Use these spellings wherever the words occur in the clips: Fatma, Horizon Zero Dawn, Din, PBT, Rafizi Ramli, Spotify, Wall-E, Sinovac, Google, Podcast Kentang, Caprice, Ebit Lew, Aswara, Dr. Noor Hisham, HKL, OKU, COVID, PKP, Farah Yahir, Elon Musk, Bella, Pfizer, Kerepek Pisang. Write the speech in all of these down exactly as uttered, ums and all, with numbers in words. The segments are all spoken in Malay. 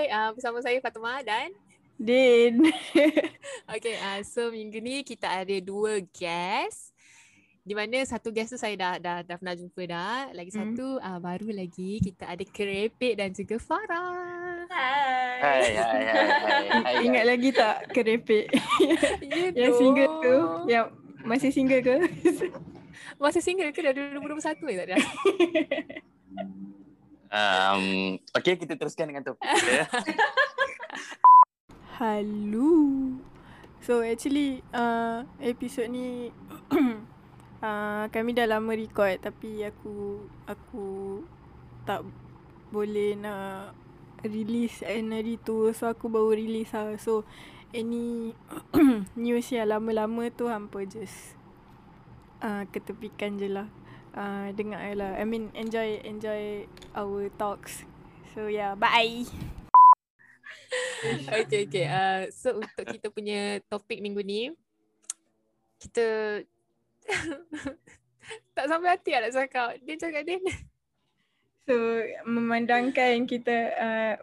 Hai, uh, bersama saya Fatma dan Din. Okay, uh, so minggu ni kita ada dua guest. Di mana satu guest tu saya dah dah, dah pernah jumpa dah. Lagi mm. satu uh, baru lagi kita ada Kerepek dan juga Farah. Hai. Hai, hai, hai, hai. Ingat hai. Lagi tak Kerepek? You yang know. Single tu, yang masih single ke? Masih single ke dah dua ribu dua puluh satu ke tak ada? Um, okay, kita teruskan dengan topik kita. Hello. So actually uh, episod ni uh, kami dah lama record. Tapi aku Aku tak boleh nak release and hari tu. So aku baru release lah. So any news yang lama-lama tu hampa just uh, ketepikan je lah. Uh, dengar lah. I mean enjoy enjoy our talks. So yeah, bye. Okay okay. Uh, so untuk kita punya topik minggu ni, kita tak sampai hati lah nak cakap. Dia cakap dia. So memandangkan kita uh,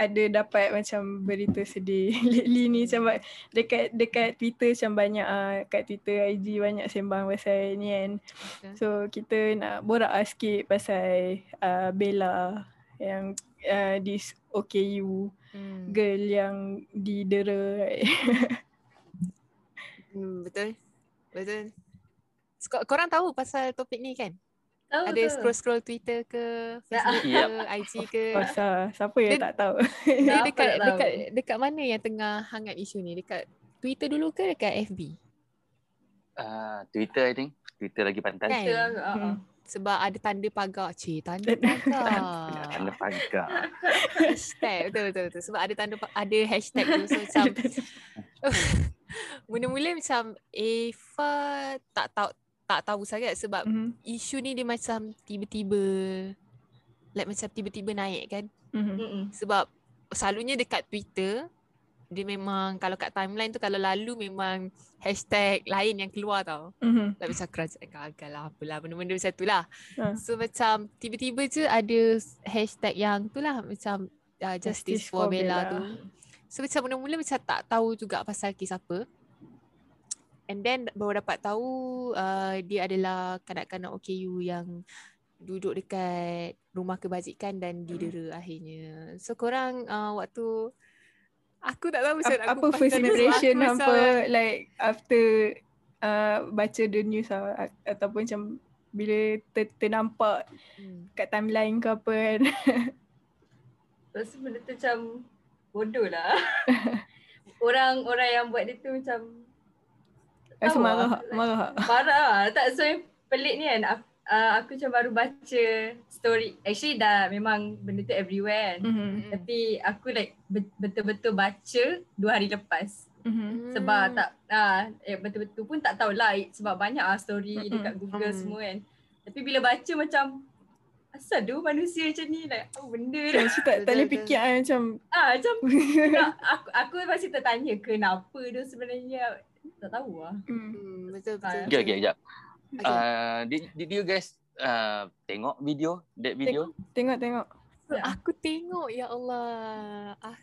ada dapat macam berita sedih lately ni, macam dekat dekat Twitter macam banyak ah, kat Twitter I G banyak sembang pasal ni kan. Okay. So kita nak borak ah sikit pasal uh, Bella yang uh, this O K U hmm. girl yang didera. hmm, betul. Betul. Korang tahu pasal topik ni kan? Tahu ada ke? Scroll-scroll Twitter ke, Facebook ke, I G ke. Pasal siapa yang dia, tak tahu. Dia dekat tahu. dekat dekat mana yang tengah hangat isu ni? Dekat Twitter dulu ke dekat F B? Uh, Twitter I think. Twitter lagi pantas. Kan? Hmm. Sebab ada tanda pagar. Cik, tanda pagar. Tanda pagar. Hashtag betul, betul betul sebab ada tanda ada hashtag tu, so macam mula-mula macam Eva tak tahu tak tahu sangat sebab mm-hmm. isu ni dia macam tiba-tiba like macam tiba-tiba naik kan mm-hmm. sebab selalunya dekat Twitter dia memang kalau kat timeline tu kalau lalu memang hashtag lain yang keluar tau mm-hmm. like macam kerajaan gagal lah apalah benda-benda macam tu lah uh. So macam tiba-tiba je ada hashtag yang tu lah macam uh, justice, justice for Bella, Bella tu. So macam mula-mula macam tak tahu juga pasal kes apa. And then baru dapat tahu uh, dia adalah kanak-kanak O K U yang duduk dekat rumah kebajikan dan didera hmm. akhirnya. So korang uh, waktu aku tak tahu macam apa first impression hampa like after uh, baca the news lah, ataupun macam bila ter- ternampak hmm. kat timeline ke apa kan. Rasa benda tu macam bodoh lah. Orang-orang yang buat dia tu macam Aku so, marah, marah. Marah. Tak, so yang pelik ni kan, aku, uh, aku macam baru baca story. Actually dah memang benda tu everywhere kan. Mm-hmm. Tapi aku like betul-betul baca dua hari lepas. Mm-hmm. Sebab tak, uh, eh, betul-betul pun tak tahulah sebab banyak lah story mm-hmm. dekat Google mm-hmm. semua kan. Tapi bila baca macam, asal tu manusia macam ni like, oh benda lah. Macam tak boleh fikir kan macam. Ah, macam nak, aku, aku masih tertanya kenapa tu sebenarnya. Tak tahu lah. Hmm, betul-betul. Sekejap, sekejap. Did you guys uh, tengok video? That video? Tengok, tengok. Yeah. Aku tengok, ya Allah. Ah.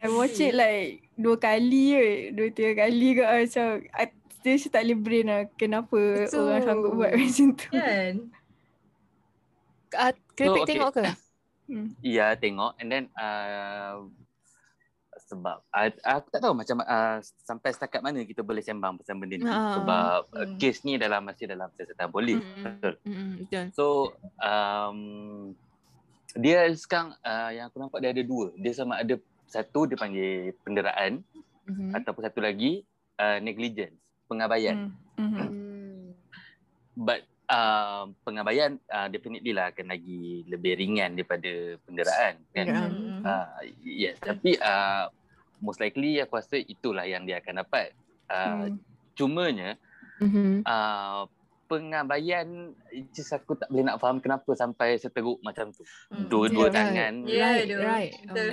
I watch it like dua kali je. Dua, tiga kali ke macam. I still tak boleh brain lah kenapa betul. Orang sanggup buat macam tu. Kan? Uh, Kerepek so, okay. tengok ke? hmm. Ya, yeah, tengok. And then... Uh, sebab uh, aku tak tahu macam uh, sampai setakat mana kita boleh sembang pasal benda ni ah, sebab mm. uh, kes ni dalam masih dalam siasatan polis betul mm, mm, mm, so um, dia sekarang uh, yang aku nampak dia ada dua, dia sama ada satu dia panggil penderaan mm-hmm. ataupun satu lagi uh, negligence, pengabaian mm-hmm. but uh, pengabaian uh, definitely lah akan lagi lebih ringan daripada penderaan kan mm-hmm. uh, yes betul. Tapi uh, most likely aku rasa itulah yang dia akan dapat. Uh, mm. Cumanya, mm-hmm. uh, pengabaian, just aku tak boleh nak faham kenapa sampai seteruk macam tu. Mm. Dua-dua yeah, tangan. Right. Yeah, right. right. Okay.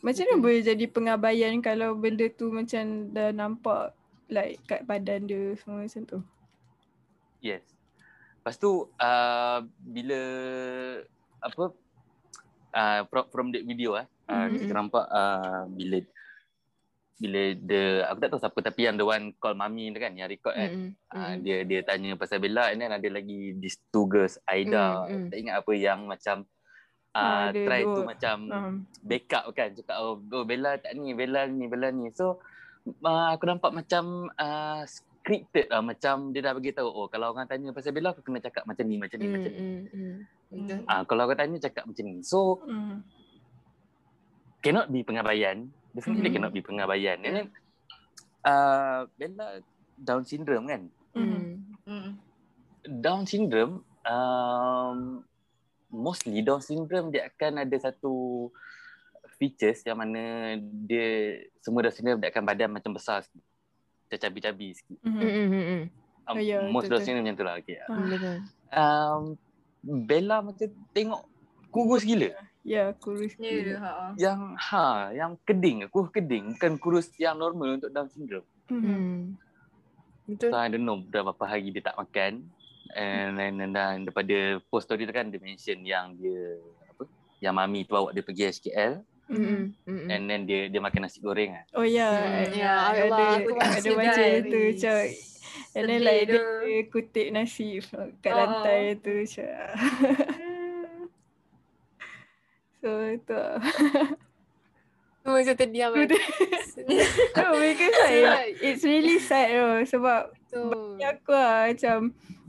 Macam mana boleh jadi pengabaian kalau benda tu macam dah nampak like kat badan dia semua macam tu? Yes. Lepas tu, uh, bila apa... uh, from, from that video eh, uh, mm-hmm. kita nampak uh, bila bila the aku tak tahu siapa tapi yang the one call mami tu kan yang record kan, mm-hmm. uh, dia dia tanya pasal Bella, and then ada lagi these two girls, Aida, mm-hmm. tak ingat apa yang macam Uh, try tu macam um. backup kan, cakap oh, oh Bella tak ni, Bella ni, Bella ni. So uh, aku nampak macam uh, scripted lah, macam dia dah bagi tahu oh kalau orang tanya pasal Bella aku kena cakap macam ni, macam ni, mm, macam ni. Mm, mm. Uh, kalau orang tanya cakap macam ni. So mm. cannot be pengabaian. Definitely mm. cannot be pengabaian. And then uh, Bella Down syndrome kan? Mm. Mm. Down syndrome um, mostly Down syndrome dia akan ada satu features yang mana dia semua Down syndrome dia akan badan macam besar sikit, tercabi-cabi sikit. Mm-hmm. Um, oh, yeah, most Down syndrome macam tu lah. Okay. Ah. Um, Bella macam tengok kurus gila. Ya, yeah, kurus gila. Yeah, yang ha, yang keding, kurus keding, bukan kurus yang normal untuk Down syndrome. Hmm. Betul. So, I don't know dah berapa hari dia tak makan. And then, and then daripada post story tu kan dia mention yang dia apa yang mami tu bawa dia pergi H K L. Mm-hmm. Mm-hmm. And then dia dia makan nasi goreng ah. Oh ya. Yeah. Ya, yeah. yeah. Allah aku ada baca tu macam and then like dia, dia kutip nasi kat oh. lantai tu macam. So tu. Macam terdiam kan. No, because like, it's really sad though sebab bagi aku lah, macam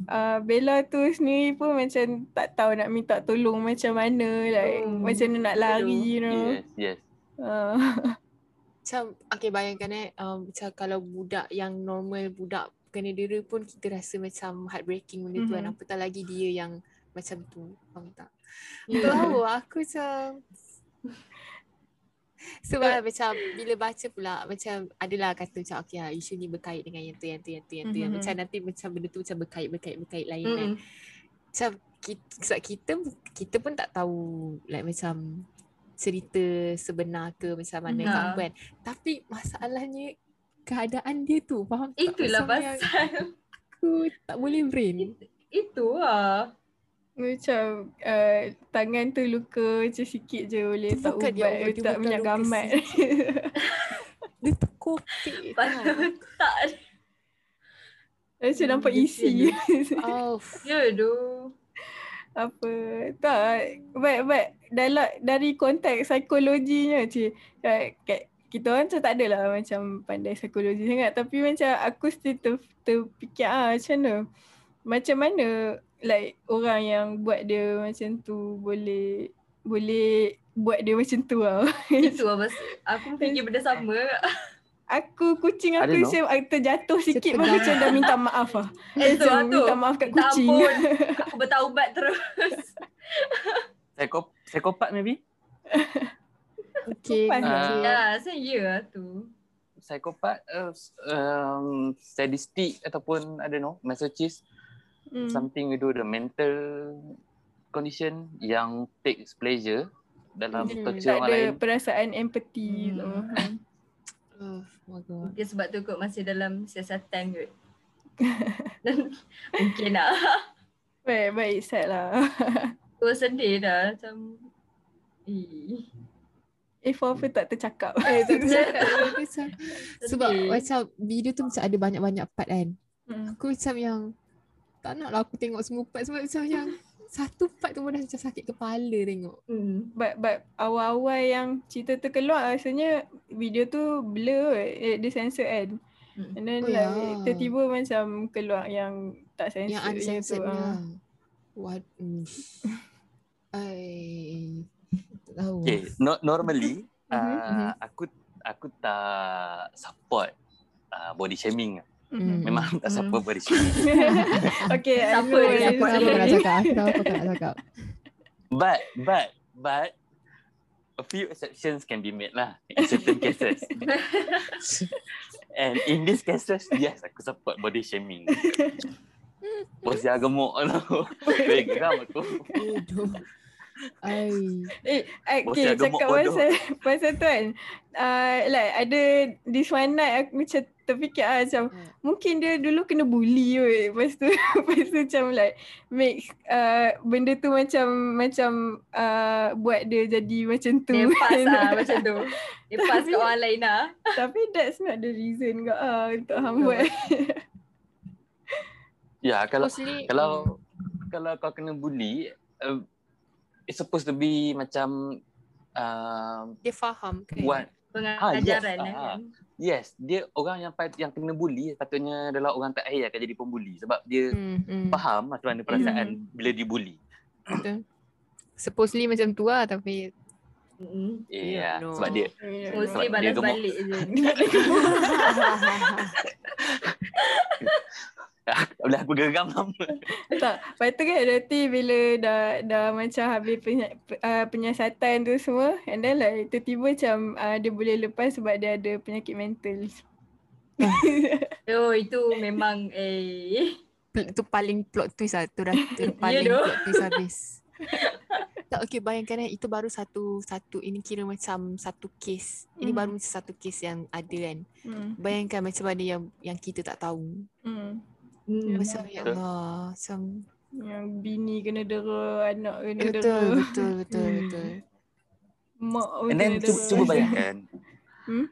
uh, Bella tu sendiri pun macam tak tahu nak minta tolong macam mana, like oh. macam mana nak lari, you know. Yes, yes. Uh. Macam, okay bayangkan eh, um, macam kalau budak yang normal, budak kena dera pun kita rasa macam heartbreaking benda mm-hmm. tu kan. Apatah lagi dia yang macam tu, faham tak? Yeah. Tahu aku macam... Sebab macam bila baca pula macam adalah kata macam okay lah isu ni berkait dengan yang tu yang tu yang tu yang tu mm-hmm. macam nanti macam benda tu macam berkait berkait berkait lain mm-hmm. kan. Macam kita, kita kita pun tak tahu like macam cerita sebenar ke macam mana nah. kan, kan. Tapi masalahnya keadaan dia tu faham tak? Itulah pasal aku tak boleh brain. It, itu lah. Macam uh, tangan tu luka macam sikit je boleh tu tak ubat dia, dia tak dia minyak gamat. Dia terkopik. Pasal tak. Macam nampak isi. Oh, ya doh. Apa tak. But, but dalam, dari konteks psikologinya cik. Kat kita orang macam tak adalah macam pandai psikologi sangat. Tapi macam aku still ter, terfikir ah, macam mana. Macam mana like orang yang buat dia macam tu boleh boleh buat dia macam tu lah. Itu lah pasal aku fikir benda sama. Aku kucing aku macam terjatuh sikit pun macam dah minta maaf lah. Eh, so, minta maaf kat kucing. Ampun, aku bertaubat terus. Psikop, psikopat maybe? Okay. Uh, ya, saya ya lah tu. Psikopat, uh, um, sadistik ataupun I don't know, masochist. Mm. Something we do the mental condition yang takes pleasure dalam mm. torture orang lain. Tak ada perasaan empathy mm. tu. Oh my god. Mungkin sebab tu kot masih dalam siasatan kot. Mungkin lah. Baik, baik sad lah. Aku sedih dah macam. Eh. Eh, for apa tak tercakap. Eh, tak tercakap. Sebab macam video tu macam ada banyak-banyak part kan. Mm. Aku macam yang tak naklah aku tengok semua part sebab macam yang satu part tu pun dah macam sakit kepala tengok. Hmm. But, but awal-awal yang cerita tu keluar rasanya video tu blur, eh, dia sensor kan. Hmm. And then oh, like, yeah. tiba-tiba macam keluar yang tak sensor. Yang uncensored tu. Lah. What? I tahu. Okay, no, normally uh, mm-hmm. aku aku tak support uh, body shaming. Mm. Memang tak siapa mm. body shaming. Okay, siapa yang aku nak cakap, aku tahu aku nak cakap. But, but, but a few exceptions can be made lah in certain cases. And in these cases, yes, aku support body shaming. Bos yang gemuk lah. Pegang aku. Ai. Eh, okay, cakap pasal, pasal tu kan uh, like, ada this one night aku macam terfikir lah, macam hmm. mungkin dia dulu kena bully kot. Lepas tu, lepas tu macam like make uh, benda tu macam macam uh, buat dia jadi macam tu. Lepas lah macam tu. Lepas kat orang lain lah. Tapi that's not the reason kot lah untuk hang buat. Ya, kalau Mostly, kalau mm. kalau kau kena bully, uh, it's supposed to be macam uh, dia faham ke? Buat pengajaran ah, yes, kan? Yes, dia orang yang yang kena bully patutnya adalah orang terakhir akan jadi pembuli sebab dia mm, mm. faham macam mana perasaan mm. bila dibuli. Betul. Supposedly macam tu lah tapi Mm-hmm. Ya, yeah, no. sebab dia yeah, mostly balas balik je. Boleh aku geram lama. Tak, lepas tu kan nanti bila dah dah macam habis peny- uh, penyiasatan tu semua, and then like tiba-tiba macam uh, dia boleh lepas sebab dia ada penyakit mental. Oh, itu memang eh itu paling plot twist lah. Itu dah itu paling yeah, plot twist habis. Tak, okay, bayangkan kan, itu baru satu satu ini kira macam satu kes. Ini mm. baru macam satu kes yang ada kan. Mm. Bayangkan macam mana yang yang kita tak tahu. Hmm. Macam ya Allah, macam yang bini kena dera, anak kena dera. Betul, betul, betul, betul. Mak kena dera. Cuba bayangkan. Hmm?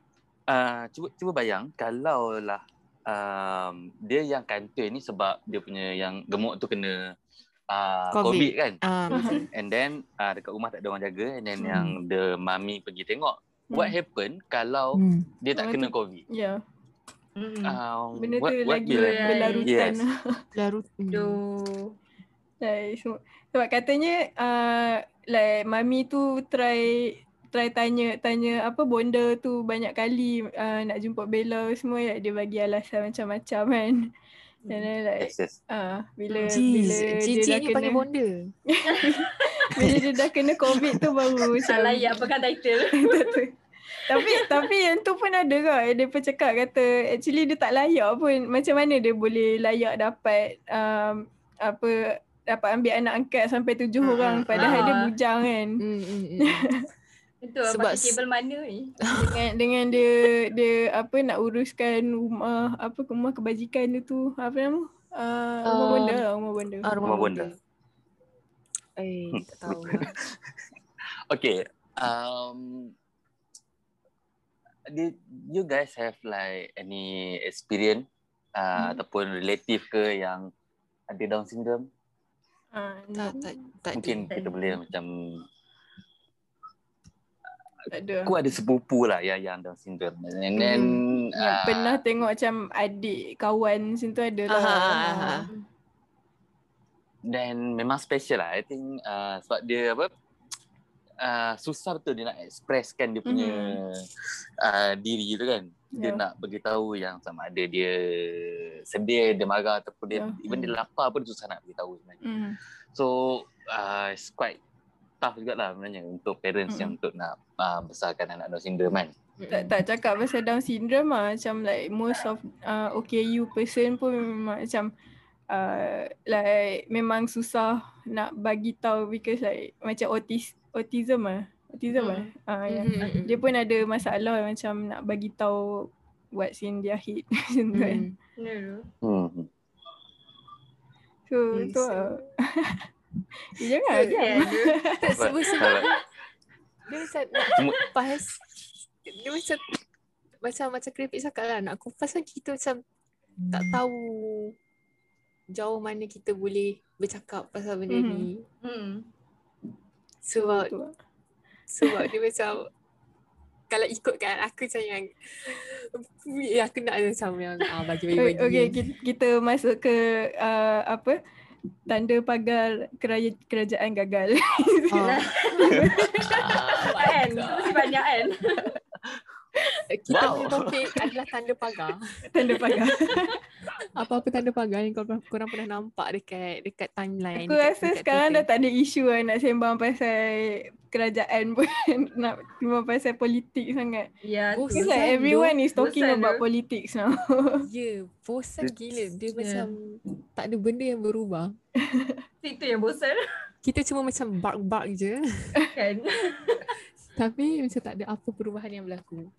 Uh, cuba cuba bayang kalaulah um, dia yang kantoi ni sebab dia punya yang gemuk tu kena Uh, COVID. COVID kan uh. And then uh, dekat rumah tak ada orang jaga. And then hmm. yang the mummy pergi tengok hmm. what happen kalau hmm. dia tak kena COVID. Ya, yeah. hmm. um, benda what, tu what lagi berlarutan. Yes, berlarutan. So like, sebab katanya uh, like mummy tu try try tanya tanya apa bonda tu banyak kali uh, nak jumpa Bella semua ya, dia bagi alasan macam-macam kan. And then like yes, yes. Uh, bila Jeez. bila Jeez. dia Jeez dah kena panggil bonda. Bila dia dah kena COVID tu baru salah ya pakai title. Tapi tapi yang tu pun ada kau. Dia pun cakap kata actually dia tak layak pun. Macam mana dia boleh layak dapat um, apa dapat ambil anak angkat sampai tujuh hmm. orang padahal ah. dia bujang kan. Hmm, hmm, hmm. Itu sebab kabel mana ni dengan dengan dia dia apa nak uruskan rumah apa rumah kebajikan dia tu apa nama uh, rumah bonda uh, rumah bonda uh, rumah bonda eh tak tahu lah. Okay, um did you guys have like any experience uh, hmm. ataupun relative ke yang ada Down syndrome? Uh, tak, tak, tak mungkin tak, kita tak boleh tak. Macam aku ada sepupu lah yang, yang Down syndrome. And then hmm. yang uh, pernah tengok macam adik kawan situ ada lah. Uh-huh. Then memang special lah. I think uh, sebab dia apa uh, susah betul dia nak expresskan dia punya hmm. uh, diri tu kan. Dia yeah. nak beritahu yang sama ada dia sedih, dia marah ataupun dia yeah. even dia lapar pun susah nak beritahu sebenarnya. Hmm. So uh, it's quite tough jugalah sebenarnya untuk parents hmm. yang untuk nak uh, besarkan anak Down syndrome kan. Tak, tak cakap pasal Down syndrome lah. Macam like most of uh, O K U person pun memang macam uh, like memang susah nak bagi tahu because like macam autis, autism lah. Autism hmm. lah. Uh, yeah. hmm. Dia pun ada masalah macam nak bagi tahu what's in their head macam tu kan. So tu lah. Ya jangan so, yeah. Tak sebut-sebut dia macam nak kupas. Dia macam Macam macam kerepek cakap lah, nak kupas kan kita macam tak tahu jauh mana kita boleh bercakap pasal benda mm. ni mm. Sebab so, Sebab so, dia macam kalau ikutkan aku macam yang ya, aku nak macam yang ah, bagi-bagi. Okay, kita masuk ke uh, apa tanda pagar kerajaan, kerajaan gagal. Ah. Kan? Mesti banyak kan? Kita wow. punya topik adalah tanda pagar. Tanda pagar. Apa-apa tanda pagar yang korang, korang pernah nampak dekat dekat timeline. Aku dekat, rasa dekat sekarang Twitter. Dah tak ada isu lah nak sembang pasal kerajaan pun. Nak sembang pasal politik sangat. Yeah, bosan. Because like everyone is talking bosan about dia. Politics now. Ya, yeah, bosan gila. Dia yeah. macam tak ada benda yang berubah. Itu yang bosan. Kita cuma macam bark-bark je. Kan? Tapi macam tak ada apa perubahan yang berlaku.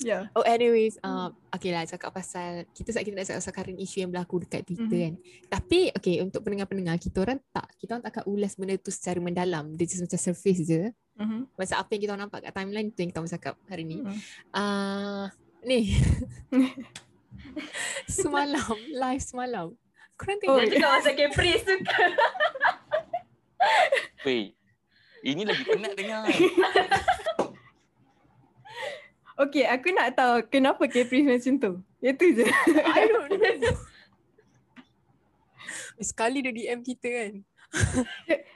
Yeah. Oh anyways, uh, okay lah cakap pasal kita saat kita nak cakap pasal current issue yang berlaku dekat Twitter mm-hmm. kan. Tapi okay, untuk pendengar-pendengar kita orang tak kita orang tak akan ulas benda tu secara mendalam. Dia just macam surface je. Mm-hmm. Macam apa yang kita orang nampak kat timeline tu yang kita orang cakap hari ni. Mm-hmm. Uh, ni semalam live semalam. Korang tengok oh, cakap pasal Caprice tu kan. Weh, ini lagi penat dengar. Okay, aku nak tahu kenapa Caprice macam tu. Itu je. I don't know. Sekali dia D M kita kan.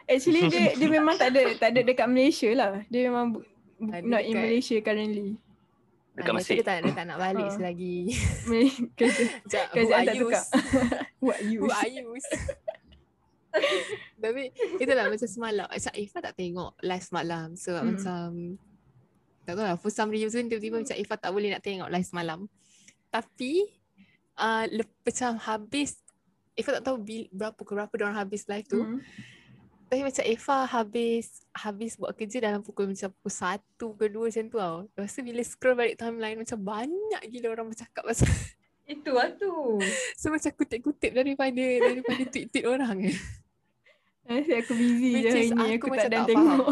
Actually dia dia memang tak ada tak ada dekat Malaysia lah. Dia memang bu- not in Malaysia currently. Dekat Mesir. Dia tak, dia tak nak balik uh. selagi. Kerajaan tak tukar. What use? What use? Tapi itulah macam semalam. Saifah tak tengok live semalam. So hmm. macam... tak tahu lah, for some reason tiba-tiba macam Ifah tak boleh nak tengok live semalam. Tapi uh, le- macam habis Ifah tak tahu bil- berapa ke berapa diorang habis live tu mm. Tapi macam Ifah habis habis buat kerja dalam pukul macam pukul satu ke dua macam tu tau. Lepas tu bila scroll balik timeline macam banyak gila orang bercakap pasal itu lah tu. So macam kutip-kutip daripada daripada tweet-tweet orang kan. Asyik aku busy je hari ni, aku, aku tak ada tengok.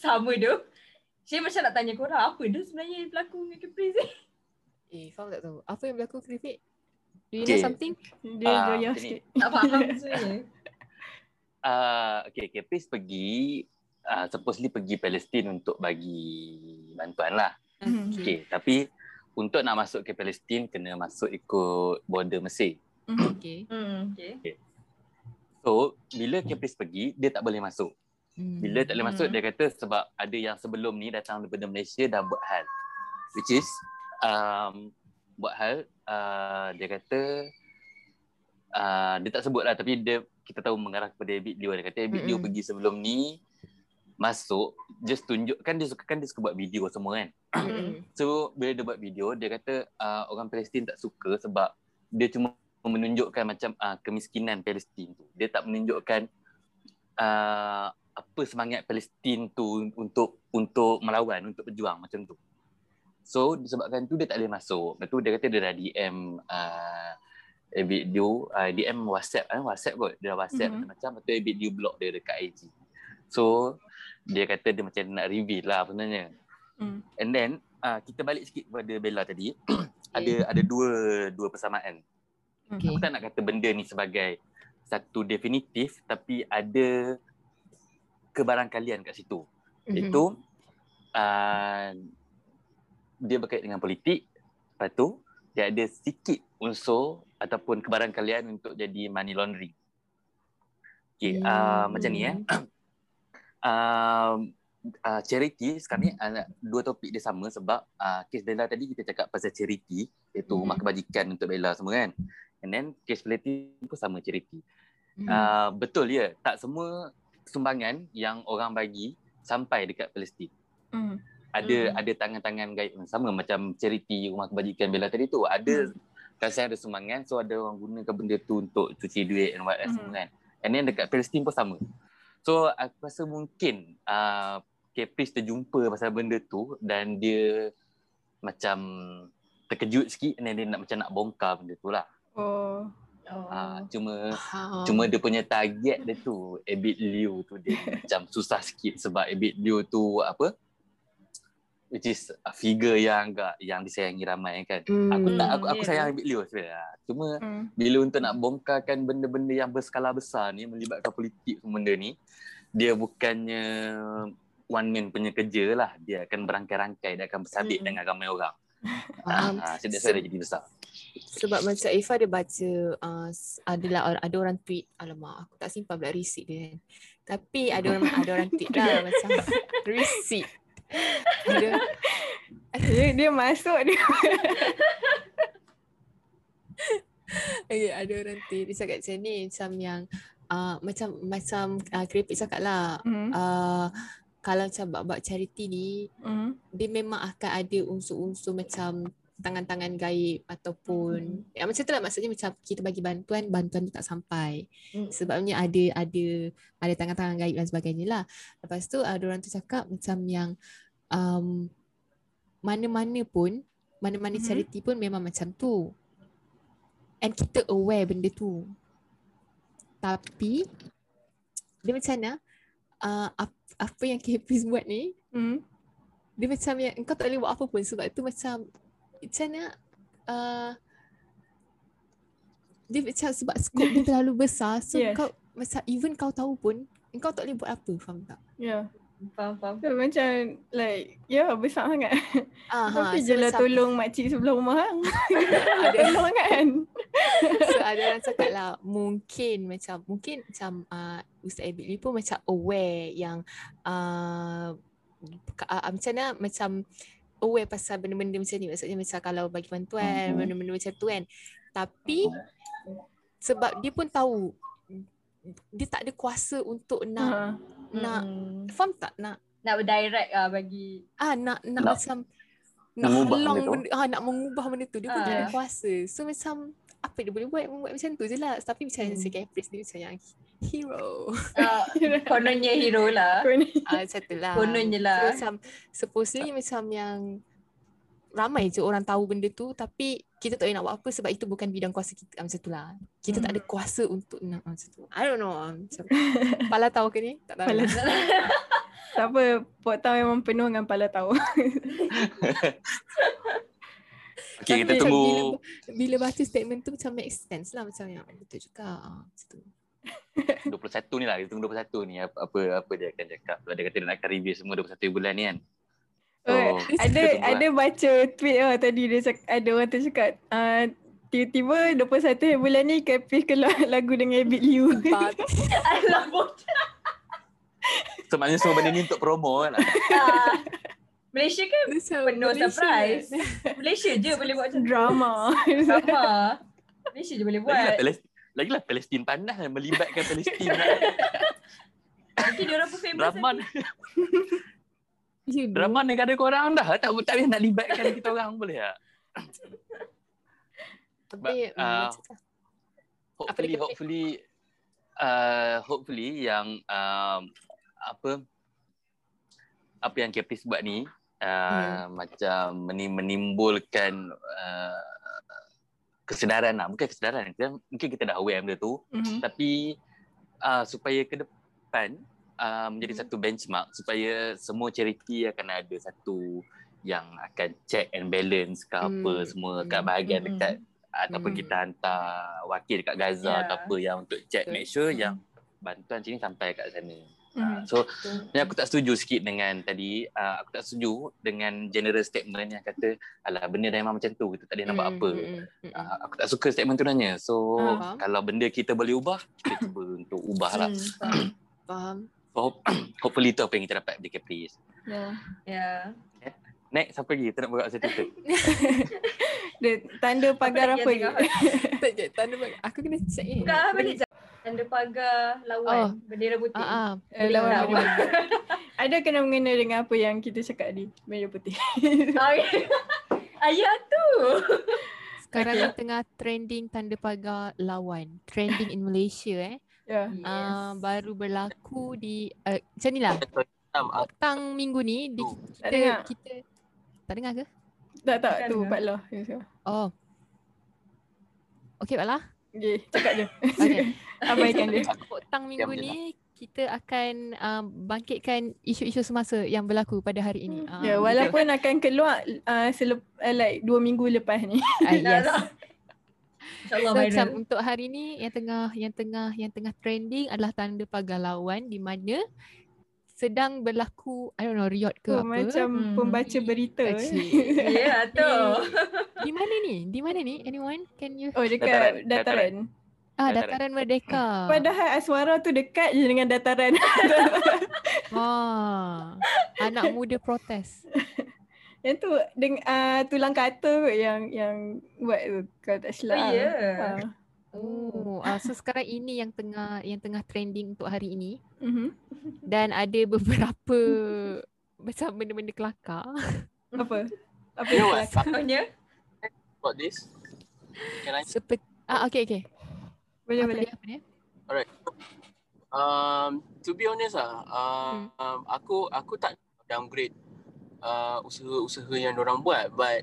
Sama dia. Saya macam nak tanya korang, apa dah sebenarnya yang berlaku dengan Caprice ni? Eh, faham tak tahu. Apa yang berlaku Kerepek? Do you okay. know something? Dia uh, goyang sikit. Tak faham sebenarnya. Uh, okay, Caprice pergi, uh, supposedly pergi Palestin untuk bagi bantuan lah. Mm-hmm. Okay, tapi untuk nak masuk ke Palestin, kena masuk ikut border Mesir. Mm-hmm. Okay. Mm-hmm. Okay. okay. So, bila Caprice pergi, dia tak boleh masuk. Bila tak boleh masuk, hmm. dia kata sebab ada yang sebelum ni datang daripada Malaysia dah buat hal. Which is, um, buat hal, uh, dia kata, uh, dia tak sebut lah tapi dia, kita tahu mengarah kepada Ebit Lew. Dia kata Ebit Lew hmm. pergi sebelum ni, masuk, just tunjuk, kan dia suka, kan dia suka buat video semua kan. Hmm. So, bila dia buat video, dia kata uh, orang Palestin tak suka sebab dia cuma menunjukkan macam uh, kemiskinan Palestin tu. Dia tak menunjukkan uh, apa semangat Palestin tu untuk untuk melawan, untuk berjuang macam tu. So disebabkan tu dia tak boleh masuk. Lepas tu dia kata dia dah D M uh, Ebit Lew, uh, D M WhatsApp, eh? WhatsApp kot. Dia dah WhatsApp mm-hmm. macam-macam. Lepas tu Ebit Lew block dia dekat I G. So dia kata dia macam nak reveal lah sebenarnya. Mm. And then uh, kita balik sikit kepada Bella tadi. Okay. Ada ada dua dua persamaan. Okay. Aku tak nak kata benda ni sebagai satu definitif tapi ada kebarangkalian kat situ. Mm-hmm. Itu uh, dia berkait dengan politik. Lepas tu dia ada sikit unsur ataupun kebarangkalian untuk jadi money laundering. Okay, mm. uh, macam ni eh. Uh, uh, charity sekarang ni uh, dua topik dia sama sebab uh, kes Bella tadi kita cakap pasal charity iaitu mm. rumah kebajikan untuk Bella semua kan. And then kes politik pun sama charity. Mm. Uh, betul ya, tak semua sumbangan yang orang bagi sampai dekat Palestin. Mm. Ada mm. ada tangan-tangan gaib sama macam charity rumah kebajikan Bella tadi tu. Ada mm. kadang-kadang ada sumbangan so ada orang gunakan benda tu untuk cuci duit and what else mm. semua kan. And then dekat Palestin pun sama. So aku rasa mungkin uh, Caprice terjumpa pasal benda tu dan dia macam terkejut sikit and then dia nak macam nak bongkar benda tu lah. Oh. Oh. Ha, cuma oh. cuma dia punya target dia tu Ebit Lew tu dia macam susah sikit sebab Ebit Lew tu apa which is a figure yang agak yang disayangi ramai kan. Mm. Aku tak aku, aku yeah. sayang Ebit Lew sebenarnya. Cuma mm. bila untuk nak bongkarkan benda-benda yang berskala besar ni melibatkan politik semua benda ni dia bukannya one man punya kerja lah. Dia akan berangkai-rangkai, dia akan bersabit mm. dengan ramai orang. Um, ha, sedih saya jadi besar. Sebab macam Ifa ada baca uh, adalah ada orang tweet, alamak aku tak simpan pula receipt dia kan. Tapi ada orang ada orang tweet lah macam receipt. Dia, dia dia masuk dia. Okay, ada orang tweet dia cakap macam ni macam yang uh, macam macam uh, Kerepek cakap lah mm. uh, kalau macam bab-bab charity ni mm. dia memang akan ada unsur-unsur macam tangan-tangan gaib ataupun mm. ya, macam tu lah maksudnya macam kita bagi bantuan bantuan tu tak sampai mm. sebabnya ada ada ada tangan-tangan gaib dan sebagainya lah. Lepas tu ada orang tu cakap macam yang um, mana-mana pun, mana-mana mm-hmm. charity pun memang macam tu. And kita aware benda tu. Tapi dia macam mana uh, apa yang K P I S buat ni mm. dia macam yang kau tak boleh buat apa pun. Sebab tu macam macam mana uh, dia macam sebab skop dia terlalu besar. So yes. kau macam even kau tahu pun kau tak boleh buat apa. Faham tak? Ya yeah. Faham, faham. So, macam like ya yeah, besar sangat. Tapi je lah tolong makcik sebelah rumah hang. Tolong kan. So ada orang cakap lah mungkin macam mungkin macam uh, Ustaz Ebit Lew pun macam aware yang uh, uh, macam mana macam aware pasal benda-benda macam ni. Maksudnya macam kalau bagi bantuan mm-hmm. benda-benda macam tu kan. Tapi sebab dia pun tahu dia tak ada kuasa untuk nak uh-huh. nak hmm. faham tak nak nak direct ah bagi ah nak nak no. macam nak halang benda, ah nak mengubah benda tu dia pun uh. tak ada kuasa. So macam apa dia boleh buat buat macam tu je lah. Tapi macam hmm. si Caprice ni macam yang hero uh, kononnya hero lah ah macam tu lah kononnya lah. So macam supposedly macam yang ramai je orang tahu benda tu tapi kita tak boleh nak buat apa sebab itu bukan bidang kuasa kita. Macam tu lah. Kita hmm. tak ada kuasa untuk nak macam tu. I don't know. Macam pala tahu ke ni? Tak tahu. Pala tahu. Tak apa. Pot tahu memang penuh dengan pala tahu. Okay, tapi kita tunggu. Bila, bila baca statement tu macam make sense lah. Macam yang betul juga. Macam tu. dua puluh satu ni lah. Kita tunggu dua puluh satu ni. Apa apa dia akan cakap. Dia kata dia nak review semua dua puluh satu bulan ni kan. Oh, ada ada baca tweet lah tadi dia cakap, ada orang tu cakap uh, tiba-tiba dua puluh satu bulan ni Caprice keluar lagu dengan Ebit Lew. Alah bocah. So maknanya semua benda ni untuk promo kan. Uh, Malaysia kan penuh surprise. Malaysia je boleh buat macam drama. Drama. Malaysia je boleh buat. Lagilah, lagilah Palestin panas dan melibatkan Palestin. Nanti diorang pun famous. Rahman. Drama negara korang dah tak tak payah nak libatkan kita orang boleh tak? Sebab uh, hopefully hopefully uh, hopefully yang uh, apa apa yang Caprice buat ni uh, hmm. macam menimbulkan uh, kesedaran lah. Bukan kesedaran, mungkin kita dah aware benda tu hmm. tapi uh, supaya ke depan Uh, menjadi hmm. satu benchmark supaya semua charity akan ada satu yang akan check and balance ke hmm. apa semua kat bahagian hmm. dekat ataupun hmm. kita hantar wakil dekat Gaza yeah. ke apa yang untuk check so, make sure hmm. yang bantuan sini sampai kat sana. Hmm. Uh, so hmm. aku tak setuju sikit dengan tadi uh, aku tak setuju dengan general statement yang kata alah benda dah memang macam tu kita tak boleh nak buat hmm. apa. Hmm. Uh, aku tak suka statement tu nanya. So uh-huh. kalau benda kita boleh ubah kita cuba untuk ubahlah. Hmm. Faham. Hopefully tu apa yang kita dapat dari Caprice. Ya. Yeah. Yeah. Next apa lagi? Kita nak buat pasal Twitter. Dia tanda pagar apa, apa lagi? Tak je, tanda pagar. Aku kena check ni. Bukan apa ni? Tanda pagar lawan. Oh. Bendera putih. Uh-huh. Eh, lawan bendera putih. Ada kena mengena dengan apa yang kita cakap ni. Bendera putih. Ayah tu. Sekarang okay. tengah trending tanda pagar lawan. Trending in Malaysia eh. Yeah. Yes. Uh, baru berlaku di uh, macam ni lah petang minggu ni di, kita, tak kita tak dengar ke? Tak tak, tak tu Pak Lah. Oh okay Pak Lah okay, cakap je okay. Abaikan dia. Petang minggu ni kita akan uh, bangkitkan isu-isu semasa yang berlaku pada hari ini uh, yeah, walaupun kita akan keluar uh, selep, uh, like dua minggu lepas ni uh, yes. So, macam untuk hari ni yang tengah yang tengah yang tengah trending adalah tanda pagar lawan di mana sedang berlaku I don't know riot ke oh, apa macam hmm. pembaca berita ya yeah, tu di mana ni di mana ni anyone can you oh dekat dataran, dataran. Ah dataran, dataran Merdeka padahal Aswara tu dekat je dengan dataran. Ah anak muda protes. Yang tu deng, uh, tulang kata yang yang buat tu kalau tak silap. Oh, yeah. uh. oh uh, so sekarang ini yang tengah yang tengah trending untuk hari ini. Mm-hmm. Dan ada beberapa macam benda-benda kelakar. Apa? Apa yang kelakarnya? About this. Can I? Seperti, ah okay okay. Boleh apa boleh. Dia, apa dia? Alright. Um to be honest ah, uh, hmm. um, aku aku tak downgrade uh, usaha-usaha yang diorang buat. But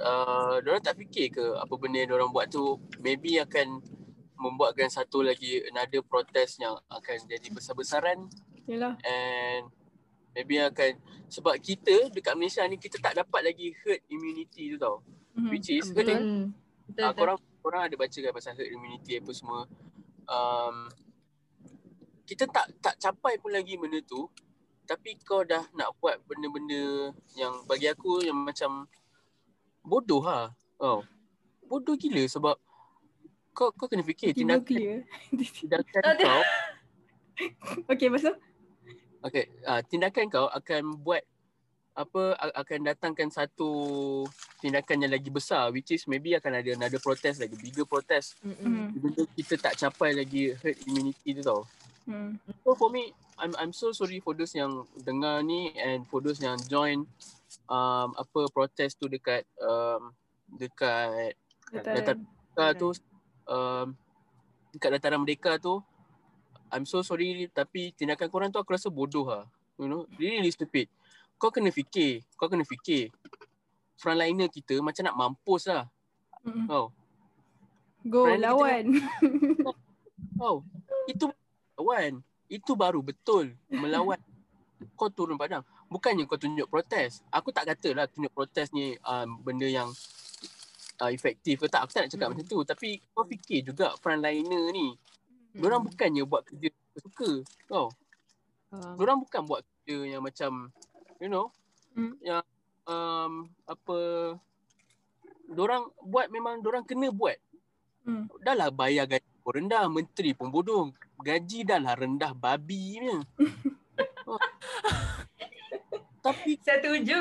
uh, diorang tak fikir ke apa benda yang diorang buat tu maybe akan membuatkan satu lagi another protest yang akan jadi besar-besaran. Yalah. And maybe akan, sebab kita dekat Malaysia ni kita tak dapat lagi herd immunity tu tau. Mm-hmm. Which is betul. Betul. Betul. Uh, korang, korang ada baca kan pasal herd immunity apa semua. Um, kita tak tak capai pun lagi benda tu, tapi kau dah nak buat benda-benda yang bagi aku yang macam bodoh lah. Oh. Bodoh gila sebab kau kau kena fikir tindakan tindakan kau. Okey, maksud? Okey, uh, tindakan kau akan buat apa, akan datangkan satu tindakan yang lagi besar, which is maybe akan ada another protest lagi, bigger protest. Mm-hmm. Benda kita tak capai lagi herd immunity tu tau. Mm. So for me, I'm I'm so sorry for those yang dengar ni and for those yang join um, apa protest tu dekat um, dekat Dataran Merdeka tu, um, dekat Dataran Merdeka tu. I'm so sorry tapi tindakan korang tu aku rasa bodoh lah. You know, really stupid. Kau kena fikir, kau kena fikir frontliner kita macam nak mampus lah. Mm. Oh. Go frontliner lawan. Kita... Oh, itu lawan. Itu baru betul melawan. Kau turun padang. Bukannya kau tunjuk protes. Aku tak katalah tunjuk protes ni uh, benda yang uh, efektif ke tak. Aku tak nak cakap mm. macam tu. Tapi kau fikir juga frontliner ni. Diorang mm. bukannya buat kerja suka-suka. Tau. Uh. Diorang bukan buat kerja yang macam, you know, hmm. yang um, apa, dorang buat memang dorang kena buat. Hmm. Dah lah bayar gaji pun rendah, menteri pun bodoh. Gaji dah lah rendah babi punya. Oh. Tapi setuju.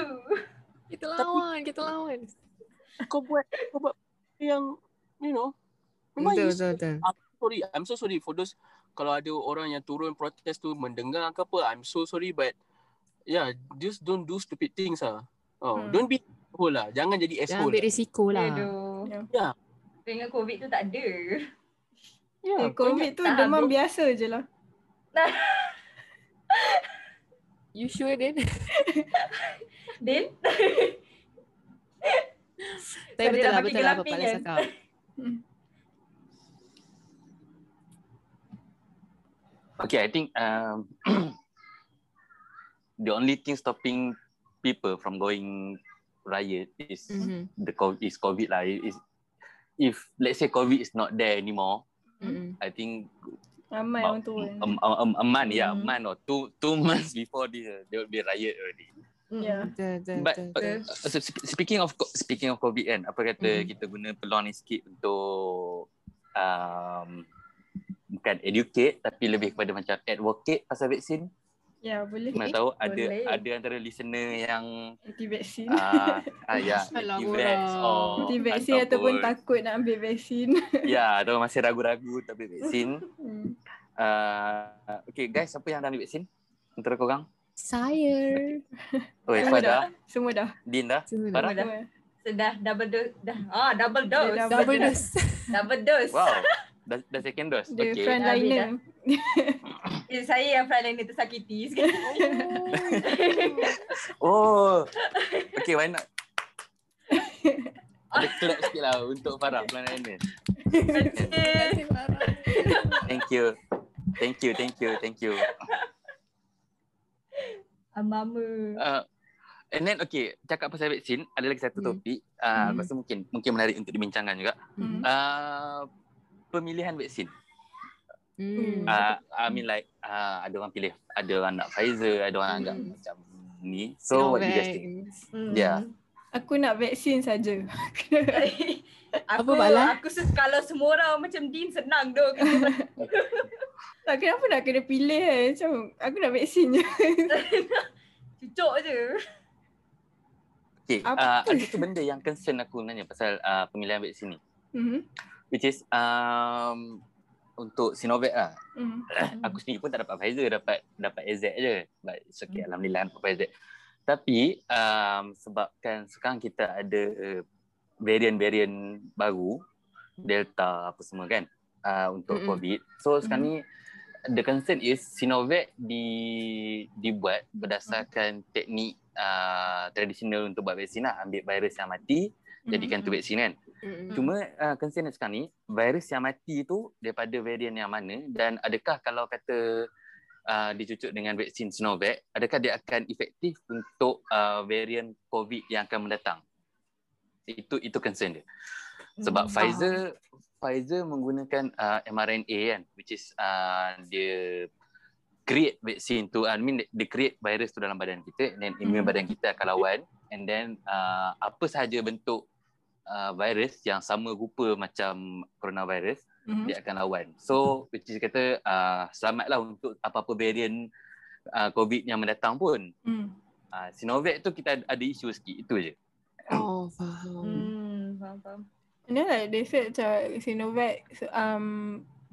Kita lawan, tapi, kita lawan. Kau buat, kau buat yang, you know, memang betul, betul, betul. I'm sorry, I'm so sorry for those. Kalau ada orang yang turun protes tu mendengar ke apa, I'm so sorry but yeah, just don't do stupid things lah. Oh, hmm. Don't be asshole lah. Jangan jadi asshole. Jangan ambil risiko lah. Aduh. Ya. Dengan COVID tu tak ada. Ya, yeah, COVID tu demam biasa je lah. You sure, Din? Din? Tapi betul lah, betul lah Bapak Lesa kau. Okay, I think um, the only thing stopping people from going riot is mm-hmm. the COVID, is COVID lah. Is if let's say COVID is not there anymore, mm-hmm. I think ramai orang tu. A, a, a, a month, mm-hmm. yeah, a month or two two months before this, uh, there will be riot already. Yeah. But uh, so speaking of speaking of COVID kan, apa kata mm-hmm. kita guna peluang ni sikit untuk um, bukan educate tapi lebih kepada macam advocate pasal vaksin. Ya, boleh. Mana tahu ada boleh. Ada antara listener yang anti-vaksin. Ah, ah ya, anti-vaksin ataupun takut nak ambil vaksin. Ya, ada masih ragu-ragu tak ambil vaksin. uh, okay guys, siapa yang dah ambil vaksin? Antara korang? Saya. Oi, Farah dah. Semua dah. Din dah. Semua dah. Sudah double dose dah. Ah, double dose. Double, double dose. Double dose. Wow. Dah, dah second dose. Dia okay. Frontliner. Eh, saya yang frontliner tersakiti sekarang. Oh. Okay, why not? Ada clap sikit lah untuk Farah frontliner. Okay. Thank you. Thank you, thank you, thank you. Amama. Uh, and then, okay, cakap pasal vaksin, ada lagi satu hmm. topik. Uh, hmm. Rasa mungkin mungkin menarik untuk dibincangkan juga. Hmm. Uh, pemilihan vaksin. Mm. Uh, I mean like uh, ada orang pilih, ada orang nak Pfizer, ada orang mm. agak macam ni. So no what do you guys think? Mm. Yeah. Aku nak vaksin saja. Apa bala? Aku se- kalau semua orang macam Din senang doh. Tak kenapa nak kena pilih eh? Macam aku nak vaksin je. Cucuk je. Okay, uh, ada tu benda yang concern aku nanya pasal uh, pemilihan vaksin ni. Mm-hmm. Which is um, untuk Sinovac lah. Mm. Aku sendiri pun tak dapat Pfizer, dapat dapat A Z je. But it's okay, mm. Alhamdulillah dapat Pfizer. Tapi um, sebabkan sekarang kita ada uh, varian-varian baru, Delta apa semua kan, uh, untuk mm. COVID. So sekarang mm. ni the concern is Sinovac di, dibuat berdasarkan mm. teknik uh, tradisional untuk buat vaksin lah. Ambil virus yang mati, mm-hmm. jadikan tu vaksin kan. Mm-hmm. Cuma uh, concern sekarang ni, virus yang mati tu daripada varian yang mana, dan adakah kalau kata uh, dicucuk dengan vaksin Sinovac, adakah dia akan efektif untuk uh, varian COVID yang akan mendatang? Itu itu concern dia. Sebab mm-hmm. Pfizer Pfizer menggunakan uh, mRNA kan, which is uh, dia create vaksin tu, I mean dia create virus tu dalam badan kita, and then imun mm. badan kita akan lawan, and then uh, apa sahaja bentuk uh, virus yang sama rupa macam coronavirus, mm-hmm. dia akan lawan. So which is kata uh, selamatlah untuk apa-apa varian uh, COVID yang mendatang pun. Mm. Uh, Sinovac tu kita ada isu sikit, itu je. Oh faham. Hmm, faham faham. Benar lah, they said macam Sinovac um,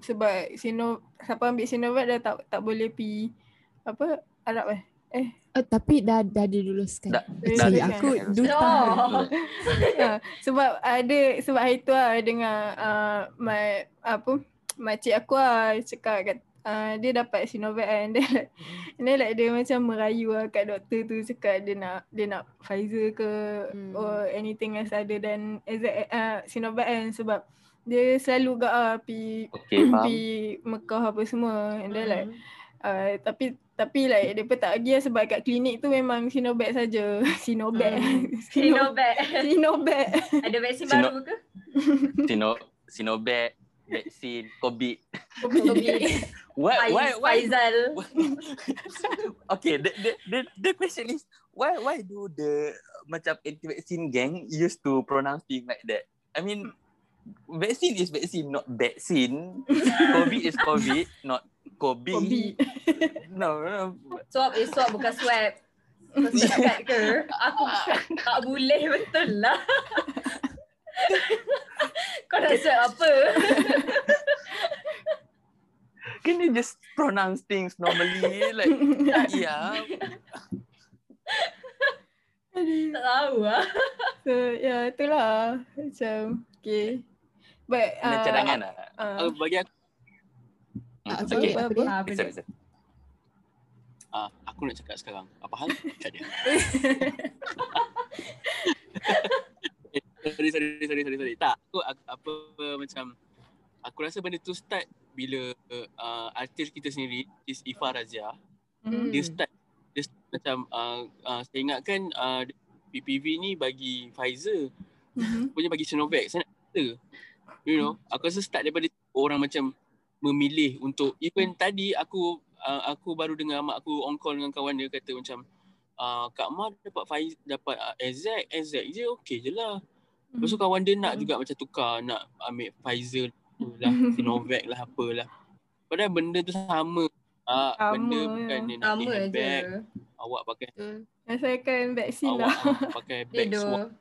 sebab Sino, siapa ambil Sinovac dah tak tak boleh pi apa Arab eh. Eh uh, tapi dah dah diluluskan. Da, dah diluluskan. Aku duta. Oh. yeah, sebab ada sebab hari tu lah dengar uh, my apa makcik aku lah cakap kat uh, dia dapat Sinovac kan. Dia like, dia, like, dia macam merayu lah kat doktor tu, cakap dia nak dia nak Pfizer ke hmm. or anything else other than uh, Sinovac kan, sebab dia selalu gak ah pi okay, pi Mekah apa semua, and then mm. like uh, tapi tapi like dia pun tak lagi lah, sebab kat klinik tu memang Sinovac saja. Sinovac. Mm. Sinovac. Sinovac. Ada vaksin Sino- baru ke? Sino- Sinovac, vaksin COVID. COVID. COVID. Why why why Faizal? Okay, the, the the the question is why why do the macam anti-vaksin gang used to pronounce thing like that? I mean, vaccine is vaccine, not vaccine. COVID is COVID, not Kobe. Kobe. No, no. Swab is swab, bukan swab. Kau sekat ke? Aku tak boleh betul lah. Kau nak swab apa? Can you just pronounce things normally? Like, yeah. Tak tahu lah. So, yeah, itulah. Macam, okay. But uh, cadangan lah. Uh, uh, bagi aku. Uh, okay. Apa, apa, apa, bisa, bisa. Uh, aku nak cakap sekarang. Apa hal? Tak ada. sorry, sorry, sorry, sorry, sorry. Tak, aku apa macam, aku rasa benda tu start bila uh, artis kita sendiri, is Ifah Razia. Mm. Dia start, dia start macam, uh, uh, saya ingatkan uh, P P V ni bagi Pfizer. Mm-hmm. Punya bagi Sinovac, saya nak kata, you know, aku rasa start daripada orang macam memilih untuk, even tadi aku uh, aku baru dengar mak aku on call dengan kawan dia kata macam uh, Kak Ma dapat Faiz, dapat uh, Exact, Exact je, okey je lah. Lepas tu kawan dia nak mm-hmm. juga macam tukar, nak ambil Pfizer lah, Sinovac lah, apalah. Padahal benda tu sama, uh, sama benda bukan dia nak pakai bag, awak pakai asalkan vaksin lah, awak pakai bag swab.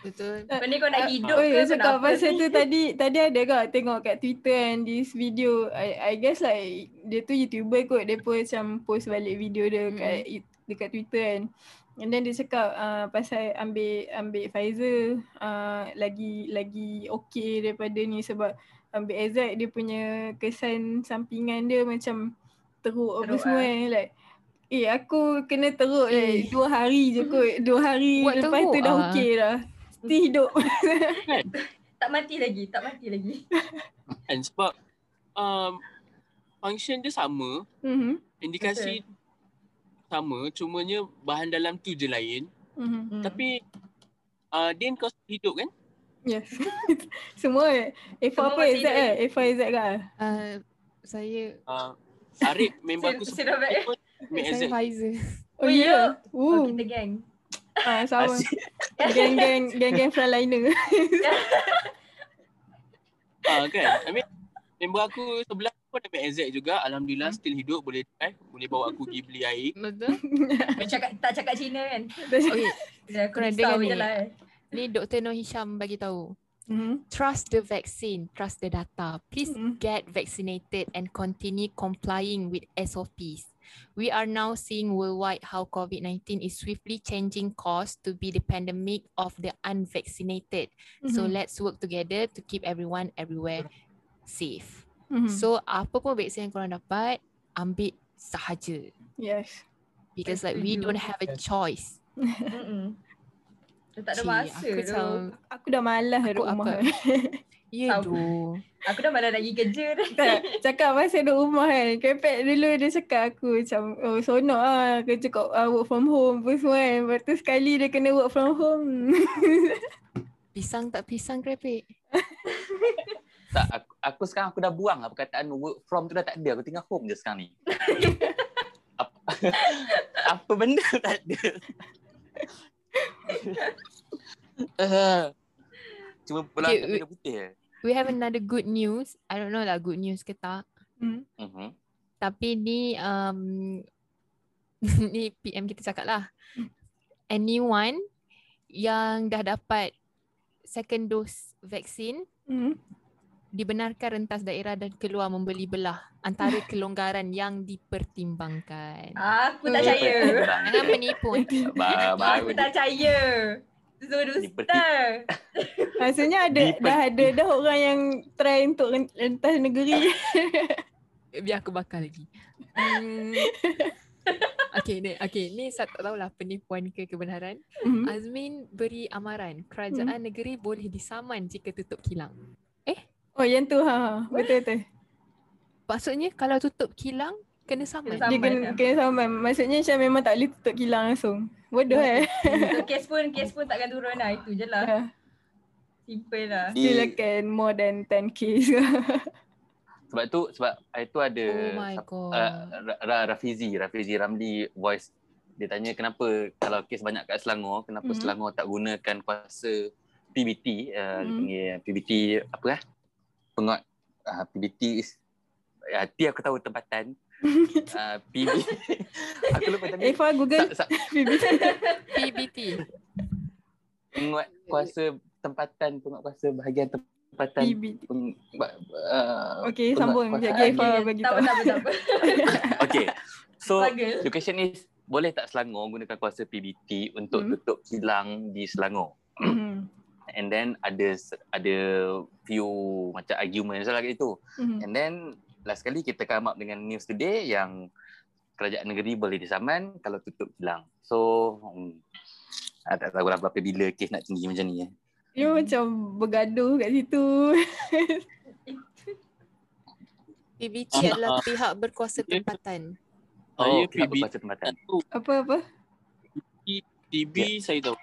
Betul. Benda kau nak hidup uh, ke? Saya cakap pasal tu tadi, tadi ada kau tengok kat Twitter kan, this video, I, I guess like dia tu YouTuber kot, dia pun macam post balik video dia mm. kat, dekat Twitter kan. And then dia cakap uh, pasal ambil ambil Pfizer uh, lagi lagi okay daripada ni, sebab ambil Exact dia punya kesan sampingan dia macam teruk, teruk apa semua kan eh. Like, eh aku kena teruk eh. like dua hari je kot, dua hari buat lepas teruk, tu dah uh. okey dah. Mesti hidup. Tak mati lagi, tak mati lagi. Kan sebab um, function dia sama, mm-hmm. indikasi betul. Sama, cumanya bahan dalam tu je lain. Mm-hmm. Tapi uh, Din kau hidup kan? Yes. Semua F apa Z eh? F Z kan? Uh, saya uh, Arif member aku semua Saya Pfizer. Oh ya. Yeah. Oh, kita geng. Ah, sama. Geng-geng geng-geng frontliner. Ah kan. I mean member aku sebelah pun ada Exact juga. Alhamdulillah still hidup, boleh eh, boleh bawa aku pergi beli air. Betul. Cakap, tak cakap Cina kan. Okey. Aku dengar ni. Lah. Ni Doktor Noor Hisham bagi tahu. Mm-hmm. Trust the vaccine, trust the data. Please mm-hmm. get vaccinated and continue complying with S O Ps. We are now seeing worldwide how COVID nineteen is swiftly changing course to be the pandemic of the unvaccinated. Mm-hmm. So let's work together to keep everyone everywhere safe. Mm-hmm. So apa pun vaksin yang korang dapat, ambil sahaja. Yes. Because like we don't have a choice. Dah tak ada masa dah. Aku dah malas duduk rumah. Ya tu. Aku dah malas nak pergi kerja dah. Cakap masa duduk rumah kan. Kerepek dulu dia cakap aku macam oh sonok lah kerja kat uh, work from home pun semua kan. Lepas tu sekali dia kena work from home. Pisang tak pisang kerepek. Tak, aku, aku sekarang aku dah buang lah perkataan work from tu dah tak ada. Aku tinggal home je sekarang ni. Apa, apa benda tak ada. uh, Cuma pulang okay, tak putih eh. We have another good news. I don't know lah good news ke tak. Mm. Mm-hmm. Tapi ni um, ni P M kita cakap lah. Anyone yang dah dapat second dose vaksin mm. dibenarkan rentas daerah dan keluar membeli belah antara kelonggaran yang dipertimbangkan. Aku tak percaya. Jangan menipu. Aku tak percaya. Semua dusta. Maksudnya ada Diper- dah ada dah orang yang try untuk rentas negeri. Biar aku bakar lagi. Hmm. Okay ni, okay ni saya tak tahulah penipuan ke kebenaran. Mm-hmm. Azmin beri amaran kerajaan mm-hmm. negeri boleh disaman jika tutup kilang. Eh? Oh yang tu ha, betul-betul. Maksudnya kalau tutup kilang kena saman. Dia kena, kena saman. Maksudnya macam memang tak boleh tutup kilang langsung. Bodoh eh. So, kes pun kes pun takkan turun lah. Itu je lah. Simple lah. Silakan more than ten case. Sebab tu sebab itu ada oh uh, Rafizi Rafizi Ramli voice. Dia tanya kenapa kalau kes banyak kat Selangor, kenapa mm-hmm. Selangor tak gunakan kuasa P B T uh, mm-hmm. P B T apa lah penguat uh, P B T is uh, T aku tahu tempatan uh, P B aku lupa tadi Eva Google sa, sa, P B T P B T penguat kuasa tempatan penguat kuasa bahagian tempatan peng, uh, okey sambung sekejap Eva bagi tahu tak apa-apa. Okey so the question is boleh tak Selangor gunakan kuasa P B T untuk hmm. tutup kilang di Selangor? And then ada ada few macam argument salah kat itu. Mm-hmm. And then last kali kita come up dengan news today yang kerajaan negeri boleh disaman kalau tutup kilang. So hmm, tak tahulah berapa bila kes nak tinggi macam ni. Dia hmm. macam bergaduh kat situ. P B T adalah pihak berkuasa tempatan. Oh, oh pihak P B T berkuasa tempatan. Apa-apa? P B T yeah. Saya tahu.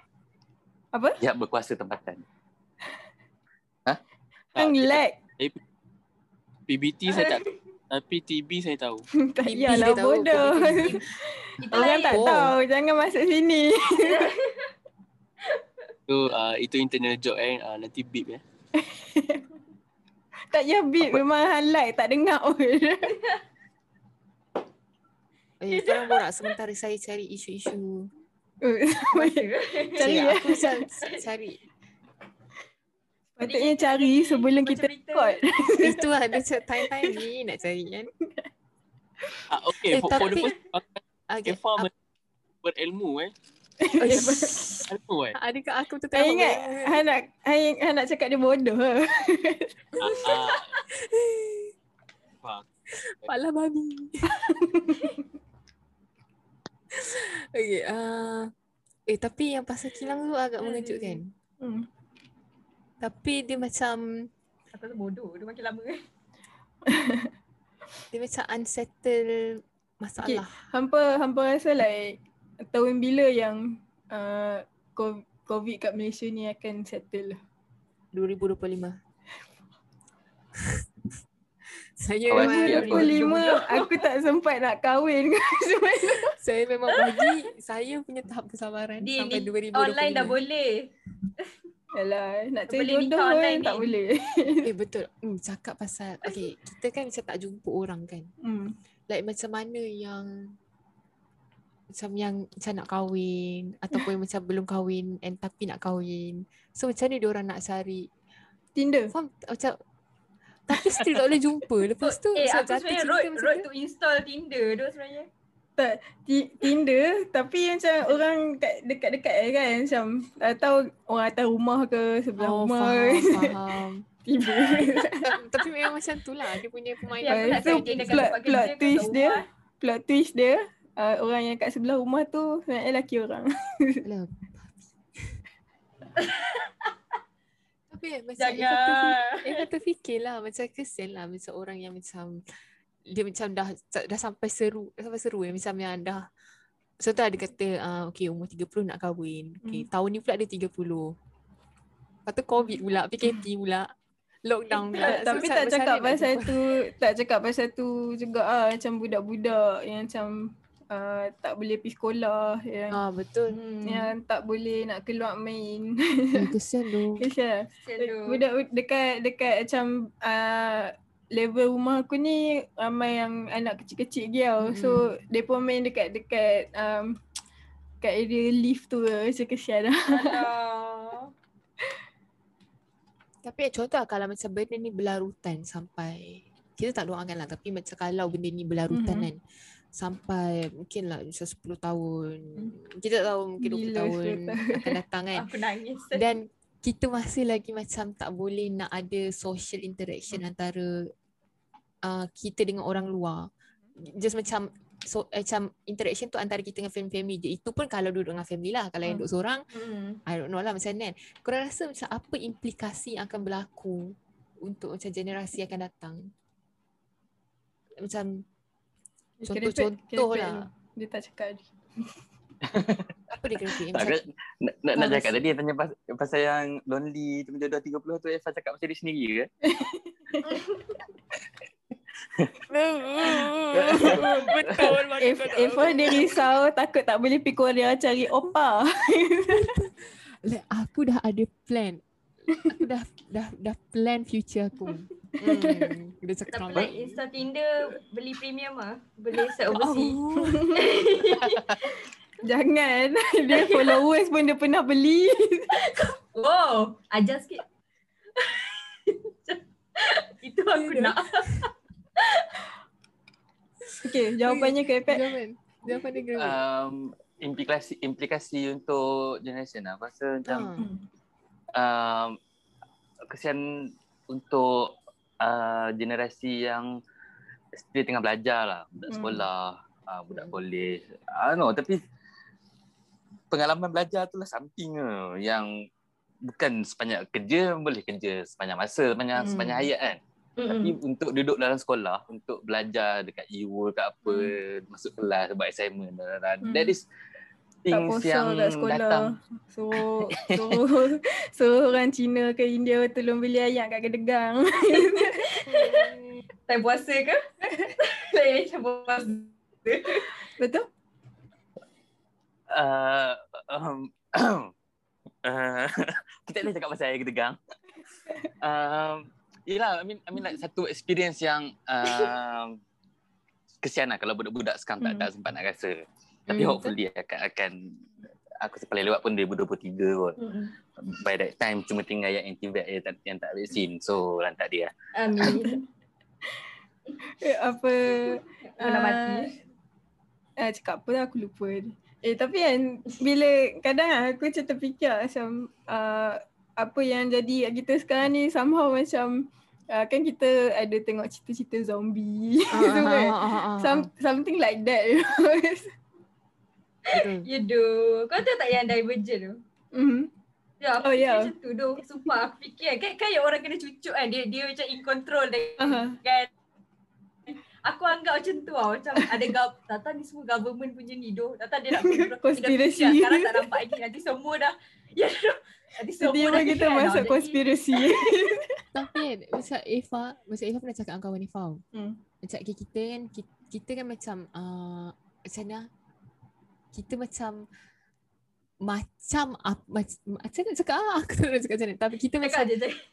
Apa? Pihak berkuasa tempatan. Ha? Hang lag. P B T saya tak tahu. Tapi T B saya tahu. Tak iyalah bodoh. Orang tak tahu. Jangan masuk sini. Itu uh, itu internal joke eh. Uh, nanti beep eh. Tak payah beep. Memang hang lag. Tak dengar pun. Eh, korang borak sementara saya cari isu-isu. Cari ya. Aku cari. Patutnya cari sebelum kita record. Itu ada time-time ni nak cari kan. Ah okey, for the first okay berilmu eh. Ilmu eh. Adakah aku tertarik? Saya ingat hang nak hang nak cakap dia bodoh ah. Fuck. Pala babi. Okay, uh, eh tapi yang pasal kilang tu agak mengejutkan. Hmm. Tapi dia macam kata tu bodoh, dia makin lama kan. Dia macam unsettle masalah. Okay. Hampa hampa rasa like tahun bila yang uh, COVID kat Malaysia ni akan settle? dua ribu dua puluh lima. Saya oh, dua ribu lima aku tak sempat nak kahwin. Saya memang bagi saya punya tahap kesabaran di, sampai dua ribu dua puluh lima. Online dah boleh. Yalah, nak cari jodoh online tak boleh. Eh betul. Hmm, cakap pasal okey, kita kan macam tak jumpa orang kan. Hmm. Like macam mana yang macam yang macam nak kahwin ataupun macam belum kahwin and tapi nak kahwin. So macam ni dia orang nak cari Tinder. Faham? Macam tapi still tak boleh jumpa. Lepas tu eh, aku sebenarnya road, road to install Tinder tu sebenarnya. Tak, t- Tinder tapi macam orang dekat-dekat je kan. Macam tahu orang atas rumah ke sebelah oh, rumah. Faham, faham. Tiba. Tapi memang macam tu lah dia punya pemain. Plot twist dia, plot twist dia uh, orang yang kat sebelah rumah tu sebenarnya lelaki orang. Tapi macam Jaga. Dia kata fikirlah macam kesel lah macam orang yang macam dia macam dah dah sampai seru dah sampai seru yang macam yang dah contoh ada kata uh, okay umur tiga puluh nak kahwin. Okay, hmm. tahun ni pula dia tiga puluh. Lepas tu COVID pula, P K P pula. Lockdown pula. Tapi so, tak cakap pasal tu, tak cakap pasal tu juga ah macam budak-budak yang macam uh, tak boleh pergi sekolah yang ah betul. Yang hmm. tak boleh nak keluar main. Eh, kesian tu. Kesian. Budak dekat dekat macam uh, level rumah aku ni ramai yang anak kecil-kecil gila. Hmm. So depa main dekat-dekat um, kat area lift tu macam kesian dah. Tapi contoh kalau macam benda ni berlarutan sampai kita tak doakan lah, tapi macam kalau benda ni berlarutan mm-hmm. kan sampai mungkin lah macam sepuluh tahun mm. kita tak tahu mungkin dua puluh tahun akan datang kan. Aku nangis. Dan kita masih lagi macam tak boleh nak ada social interaction mm. antara uh, kita dengan orang luar. Just macam so macam interaction tu antara kita dengan family je. Itu pun kalau duduk dengan family lah. Kalau hmm. yang duduk seorang hmm. I don't know lah macam ni. Korang rasa macam apa implikasi yang akan berlaku untuk macam generasi akan datang? Macam contoh-contoh lah. Dia tak cakap tadi. Apa dia kerepek? Nak, nak, nak cakap tadi tanya pas, pasal yang lonely tu macam dua tiga puluh tu Efah cakap pasal dia sendiri ke? Betul. Eva dia risau takut tak boleh pergi Korea cari opa. Like, aku dah ada plan. Aku dah dah dah plan future aku. Hmm, dia cakap like Insta Tinder beli premium ah, beli set overseas. Oh. Jangan. Dia followers pun dia pernah beli. Wow, ajar sikit. Itu aku yeah, nak. Okay, jawapannya Kerepek. Jawapan, jawapan dia Kerepek. Um, implikasi implikasi untuk generation lah. Pasal macam hmm. um, kesian untuk uh, generasi yang still tengah belajar lah. Budak sekolah, hmm. uh, budak kolej. I don't know, tapi pengalaman belajar tu lah something lah. Yang bukan sepanjang kerja, boleh kerja sepanjang masa, sepanjang, hmm. sepanjang hayat kan. Tapi mm-hmm. untuk duduk dalam sekolah, untuk belajar dekat e-world ke apa, mm. masuk kelas, buat assignment, mm. that is things yang datang. So, so, so orang Cina ke India tolong beli ayam kat kedegang. Time puasa ke? Lain macam puasa. Betul? Uh, um, uh, kita boleh cakap pasal ayam kedegang. Um, Yelah, I mean, I mean like satu experience yang uh, kesian lah kalau budak-budak sekarang tak, mm. tak sempat nak rasa. Tapi mm. hopefully akan, akan aku paling lewat pun dua ribu dua puluh tiga kot. Mm. By that time cuma tinggal yang anti-vax yang tak, yang tak vaksin. So lantak dia. Amin. eh, apa? Kena mati. Uh, eh, cakap apa lah aku lupa. Eh tapi kan bila kadang aku macam terfikir macam uh, apa yang jadi kita sekarang ni somehow macam uh, kan kita ada tengok cerita-cerita zombie uh, tu kan uh, uh, uh, Some, something like that you know? You do. Kau tahu tak yang Divergent tu? Mhm. Ya, aku oh, yeah. macam tu doh. Sumpah aku fikir kan, kan yang orang kena cucuk kan dia dia macam in control uh-huh. kan. Aku anggap macam tu lah. Macam ada gab- Tata ni semua government punya ni doh. Tata dia nak konspirasi. Sekarang tak nampak lagi. Nanti semua dah ya nanti semua dah kita masuk konspirasi. Tapi macam Eva, macam Eva pernah cakap dengan kawan Eva hmm. macam kita kan, kita, kita kan macam uh, macam mana kita macam macam apa macam, macam nak cakap ah, aku tak nak cakap macam ni tapi kita macam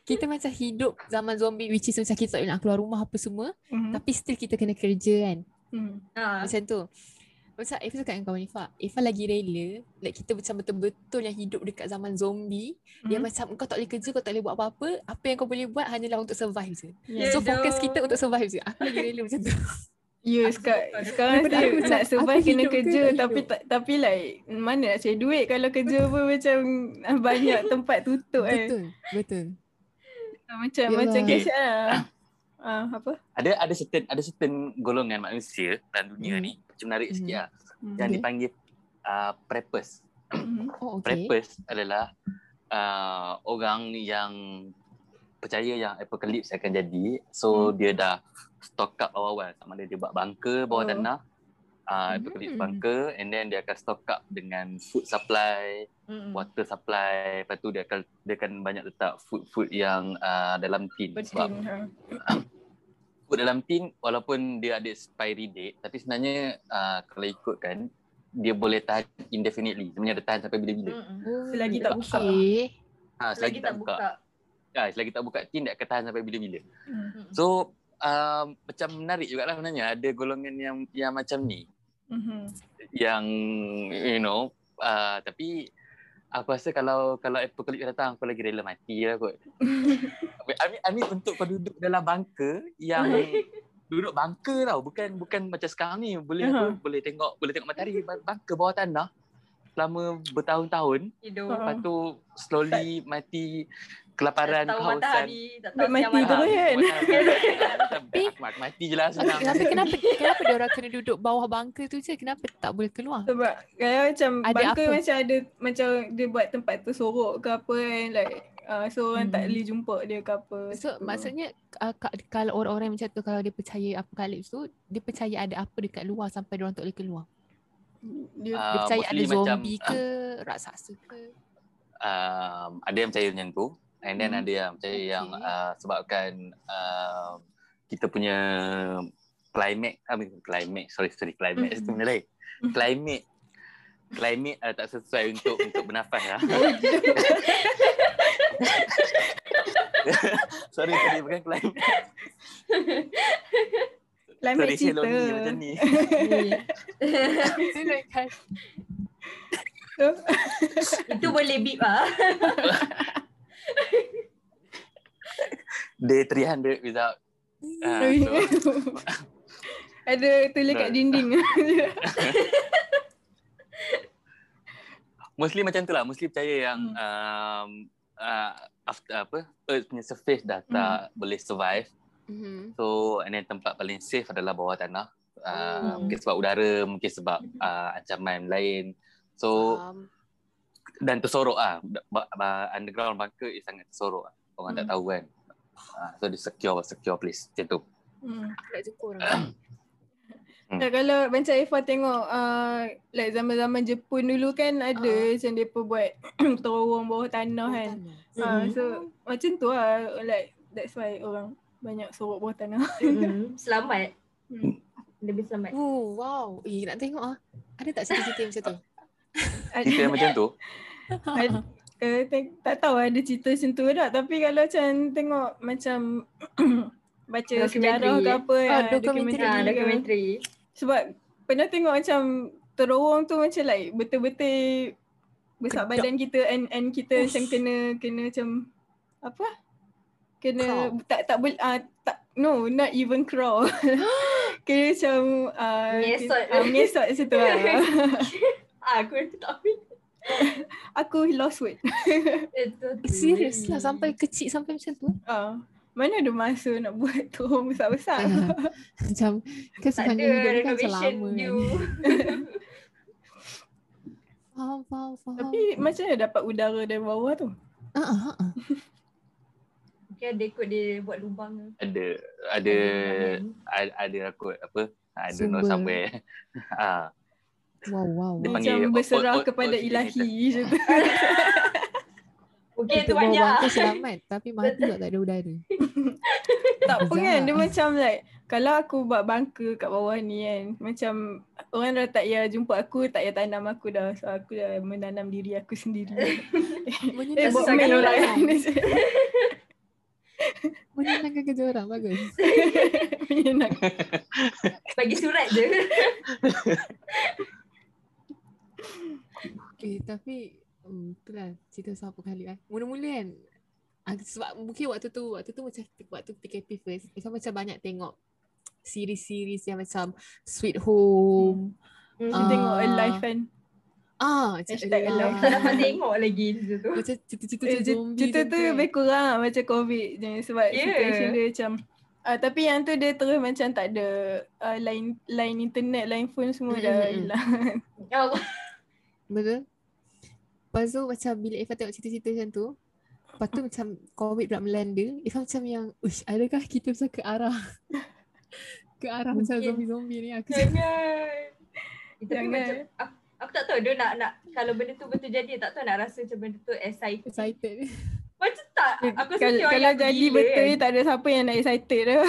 kita macam hidup zaman zombie which is macam kita tak nak keluar rumah apa semua mm-hmm. tapi still kita kena kerja kan mm. uh. macam tu macam Ifah cakap dengan kawan Ifah Ifah lagi rela like kita macam betul-betul yang hidup dekat zaman zombie mm-hmm. yang macam kau tak boleh kerja, kau tak boleh buat apa-apa, apa yang kau boleh buat hanyalah untuk survive je yeah. so yeah, fokus though. Kita untuk survive je. Aku lagi rela macam tu. Ya, yes, sekarang saya nak survive kena kerja tapi tak, tapi like mana nak cari duit kalau kerja pun macam banyak tempat tutup kan. Betul, betul. Macam Yalah. macam okay. kisah ah, apa? Ada ada certain ada certain golongan manusia dalam dunia hmm. ni macam menarik hmm. sikitlah. mm-hmm. yang dipanggil uh, preppers. Mm-hmm. Oh, okay. Preppers adalah uh, orang yang percaya yang apokalips akan jadi. So, mm. dia dah stock up awal-awal. Sama ada dia buat bunker bawah oh. tanah, uh, apokalips mm. bunker, and then dia akan stock up dengan food supply, mm. water supply. Lepas tu dia akan, dia akan banyak letak food-food yang uh, dalam tin. Sebab food dalam tin, walaupun dia ada expiry date, tapi sebenarnya uh, kalau ikutkan, dia boleh tahan indefinitely. Sebenarnya dia tahan sampai bila-bila. Mm-hmm. Selagi tak buka. Ha, selagi, selagi tak buka. buka. Ha, selagi tak buka tin, dia akan tahan sampai bila-bila. Mm-hmm. So, uh, macam menarik jugalah sebenarnya. Ada golongan yang yang macam ni. Mm-hmm. Yang, you know, uh, tapi aku rasa kalau kalau apokalips datang, aku lagi rela mati lah kot. I mean, I mean untuk kau duduk dalam bunker yang... duduk bunker tau, bukan bukan macam sekarang ni boleh uh-huh. tu, boleh tengok boleh tengok matahari. Bunker bawah tanah selama bertahun-tahun, hidup. Lepas tu slowly tak. mati kelaparan, tak tahu matahari, tak tahu mati terus kan. Aku mati je lah senang. Kenapa kenapa kenapa dia orang kena duduk bawah bunker tu je, kenapa tak boleh keluar? Sebab kalau macam ada bunker apa? Macam ada macam dia buat tempat tu sorok ke apa kan, like Uh, so orang hmm. tak boleh jumpa dia ke apa. So tu. Maksudnya uh, kalau orang-orang macam tu, kalau dia percaya apokalips tu, dia percaya ada apa dekat luar sampai dia orang tak boleh keluar. Dia, uh, dia percaya ada zombie macam, ke uh, raksasa ke. uh, Ada yang percaya macam tu. And then hmm. ada yang percaya okay. yang uh, sebabkan uh, kita punya climate, I mean, climate sorry sorry climate mm-hmm. tu benda lain. mm-hmm. Climate Climate uh, tak sesuai untuk untuk bernafas lah. Sorry tadi bukan climate. Climate sorry, cerita ni, macam ni. Itu boleh beep ah. Day three hundred without uh, so. Ada tulis kat dinding. Mostly macam tu lah. Mostly percaya yang mm. um, uh, after apa, Earth punya surface dah tak mm. boleh survive. Mm-hmm. So, and then tempat paling safe adalah bawah tanah. Uh, mm. Mungkin sebab udara, mungkin sebab uh, ancaman lain. So, um. dan tersorok lah. Underground bunker is sangat tersorok lah. Orang mm. tak tahu kan. Uh, so, dia secure, secure place. Macam tu. Mm. Tak jumpa orang. Hmm. Tak, kalau macam Ifah tengok uh, like zaman-zaman Jepun dulu kan ada uh. macam mereka buat terowong bawah tanah kan. Oh, uh, so mm-hmm. macam tu lah, like that's why orang banyak sorok bawah tanah. Mm-hmm. Selamat. Mm. Lebih selamat. Oh wow. Eh nak tengok ah. Ada tak cerita-cerita macam tu? Cerita yang macam tu? Ada, uh, te- tak tahu ada cerita macam tu tak, tapi kalau macam tengok macam baca sejarah ke apa, oh, ya, dokumentari. Sebab pernah tengok macam terowong tu macam like betul-betul besar badan kita, and, and kita Uff. macam kena kena macam apa? Kena Kau. tak tak boleh uh, tak no not even crawl. Kena macam uh, mesot uh, mesot situ lah. Ah, aku tak tahu. Aku lost weight. Serius lah sampai kecil sampai macam tu. Ah. Uh. Mana ada masa nak buat tu besar-besar. Macam kesukaan dia kan selama. Faham, faham, faham. Tapi macam mana dapat udara dari bawah tu? Ha ah ha ah. Mungkin ada ikut dia buat lubang ke? Ada, ada ada, ada aku apa? I don't know somewhere. Ah. Wow, wow. Dia macam berserah kepada ilahi. Okay, tu banyak. Bawah tu selamat tapi mati juga tak ada udara. Tak apa kan, dia macam like kalau aku buat bunker kat bawah ni kan, macam orang dah tak payah jumpa aku, tak payah tanam aku dah. So aku dah menanam diri aku sendiri. Eh, buat main orang kan. Menyenangkan kerja orang, bagus. Menyenangkan. Bagi surat je. Okay, tapi Hmm, itulah cerita sahabat kali kan. Mula-mula kan sebab mungkin waktu tu waktu tu macam waktu P K P first, so macam banyak tengok series-series yang macam Sweet Home. Hmm. Uh, tengok Alive kan. Ah, cerita Alive. Tak dapat tengok lagi cerita tu. Macam cerita-cerita zombie. Cerita tu lebih kurang macam COVID je, sebab yeah. situasi dia macam Uh, tapi yang tu dia terus macam tak ada uh, line, line internet, line phone semua mm-hmm. dah hilang. Betul. Lepas tu macam bila Ifah tengok cerita-cerita macam tu, lepas tu macam COVID pula melanda, Ifah macam yang, uish, adakah kita macam ke arah ke arah mungkin macam zombie-zombie ni aku. Jangan. Tapi macam aku, aku tak tahu dia nak, nak kalau benda tu betul jadi, tak tahu nak rasa macam benda tu excited. Excited. Macam tak, aku Kal- kalau jadi betul kan, tak ada siapa yang nak excited dah.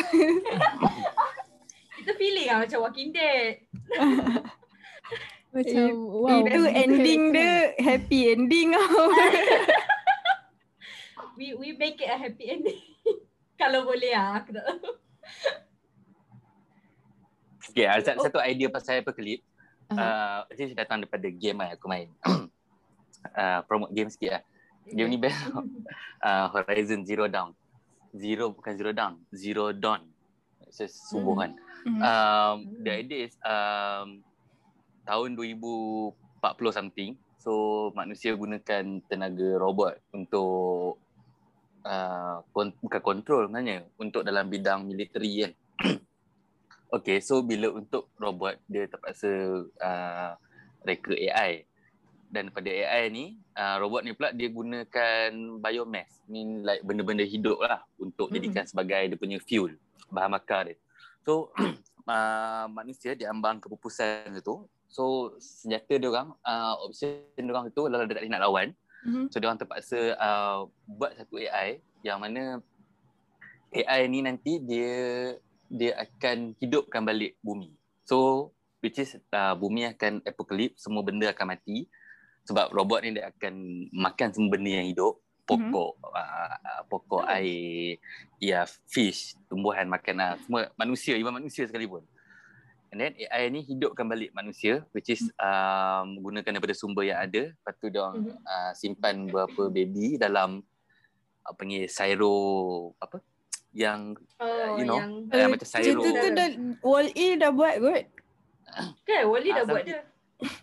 Kita feeling lah macam Walking Dead. Macam eh, wow, itu ending dia happy ending tau. we, we make it a happy ending. Kalau boleh lah, aku tak tahu. Okay, ada oh. satu idea pasal Hyperclip. uh-huh. uh, Dia datang daripada game lah aku main. uh, Promote game sikit lah. Game ni best. uh, Horizon Zero Dawn. Zero bukan Zero Dawn. Zero Dawn. Saya subuh kan. Mm-hmm. Um, the idea is um, tahun dua ribu empat puluh something. So manusia gunakan tenaga robot untuk uh, kon- bukan kontrol sebenarnya. Untuk dalam bidang military kan. Okay, so bila untuk robot dia terpaksa uh, rekrut A I. Dan daripada A I ni, uh, robot ni pula dia gunakan biomass. Ni like benda-benda hidup lah untuk jadikan hmm. sebagai dia punya fuel, bahan bakar dia. So, uh, manusia dia ambang kepupusan tu. So, senjata dia orang, uh, option dia orang tu kalau dia tak nak lawan. Hmm. So, dia orang terpaksa uh, buat satu A I yang mana A I ni nanti dia dia akan hidupkan balik bumi. So, which is uh, bumi akan apokalips, semua benda akan mati. Sebab robot ni dia akan makan semua benda yang hidup. Pokok, mm-hmm. uh, pokok mm-hmm. air, ya, fish, tumbuhan, makanan. Semua manusia, even manusia sekalipun. And then A I ni hidupkan balik manusia, which is uh, menggunakan daripada sumber yang ada. Lepas tu dia orang mm-hmm. uh, simpan beberapa baby dalam uh, panggil syro, apa? Yang, oh, you know, yang uh, macam syro. Cerita tu dah, Wall-E dah buat kot. Okay, Wall-E dah uh, buat dia.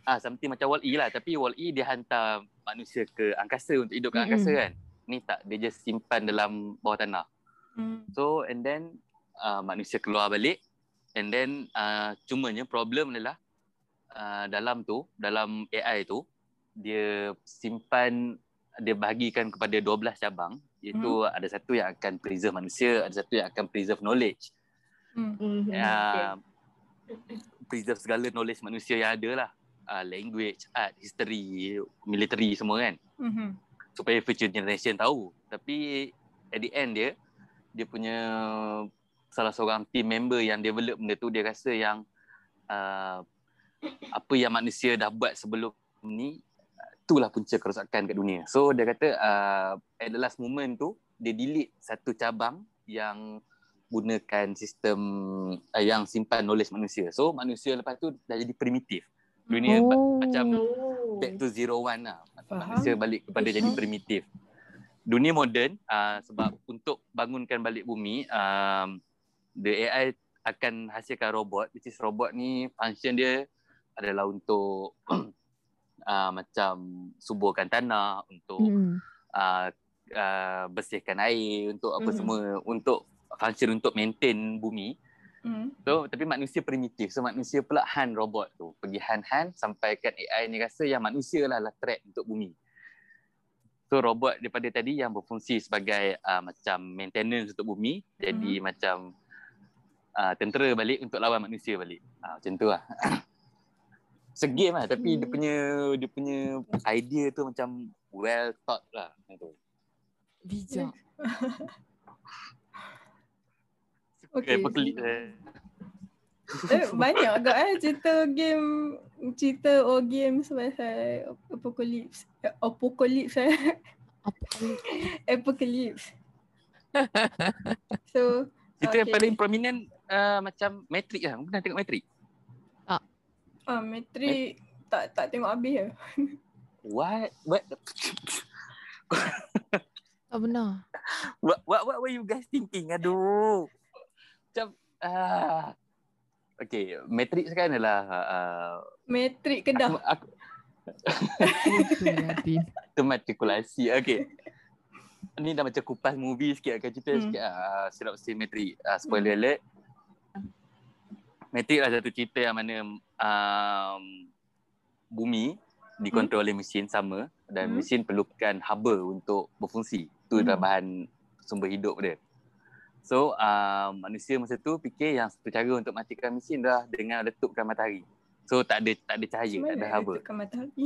Ah, something macam Wall-E lah. Tapi Wall-E dia hantar manusia ke angkasa untuk hidup kat mm-hmm. angkasa kan. Ni tak, dia just simpan dalam bawah tanah. mm. So and then uh, manusia keluar balik. And then uh, cumanya problem adalah uh, dalam tu, dalam A I tu, dia simpan, dia bahagikan kepada dua belas cabang. Iaitu mm. ada satu yang akan preserve manusia, ada satu yang akan preserve knowledge. mm-hmm. uh, okay. Preserve segala knowledge manusia yang ada lah. Uh, language, art, history, military semua kan. Mm-hmm. Supaya future generation tahu. Tapi at the end dia, dia punya salah seorang team member yang develop benda tu, dia rasa yang uh, apa yang manusia dah buat sebelum ni, itulah punca kerosakan kat dunia. So dia kata uh, at the last moment tu, dia delete satu cabang yang gunakan sistem uh, yang simpan knowledge manusia. So manusia lepas tu dah jadi primitif. Dunia oh. macam back to zero one lah. Manusia balik kepada Faham. jadi primitif. Dunia moden uh, sebab untuk bangunkan balik bumi, uh, the A I akan hasilkan robot, which is robot ni function dia adalah untuk uh, macam suburkan tanah, untuk hmm. uh, uh, bersihkan air, untuk apa hmm. semua, untuk function untuk maintain bumi. Mm. So, tapi manusia primitif. So manusia pula han robot tu. Pergi han-han sampai kan A I ni rasa yang manusia lah lah trap untuk bumi. So robot daripada tadi yang berfungsi sebagai uh, macam maintenance untuk bumi, jadi mm. macam uh, tentera balik untuk lawan manusia balik. Uh, macam tu lah. Segame lah tapi mm. dia punya dia punya idea tu macam well thought lah. Bijak. Okay, pekelit eh. eh. Banyak agak eh cerita game, cerita or game pasal apokalips. Apokalips eh. Apokalips. So, cerita okay. yang paling prominent uh, macam Matrix lah. Kamu pernah tengok Matrix? Ah. Ah, Matrix Mat- tak tak tengok habis ke? What? What? Tak benar. What what what were you guys thinking? Aduh. Macam ah. Okay, Matrix kan adalah uh, Matrix Kedah. Aku, aku, aku matrikulasi. Okay. ni dah macam kupas movie sikit, akan cerita hmm. sikit ah, sinopsis Matrix. Ah, spoiler alert. Matrix lah satu cerita yang mana um, bumi dikontrol hmm. oleh mesin sama dan hmm. mesin perlukan haba untuk berfungsi. Itu hmm. adalah bahan sumber hidup dia. So uh, manusia masa tu fikir yang satu cara untuk matikan mesin adalah dengan letupkan matahari. So tak ada tak ada cahaya, mana tak ada haba. Letupkan matahari.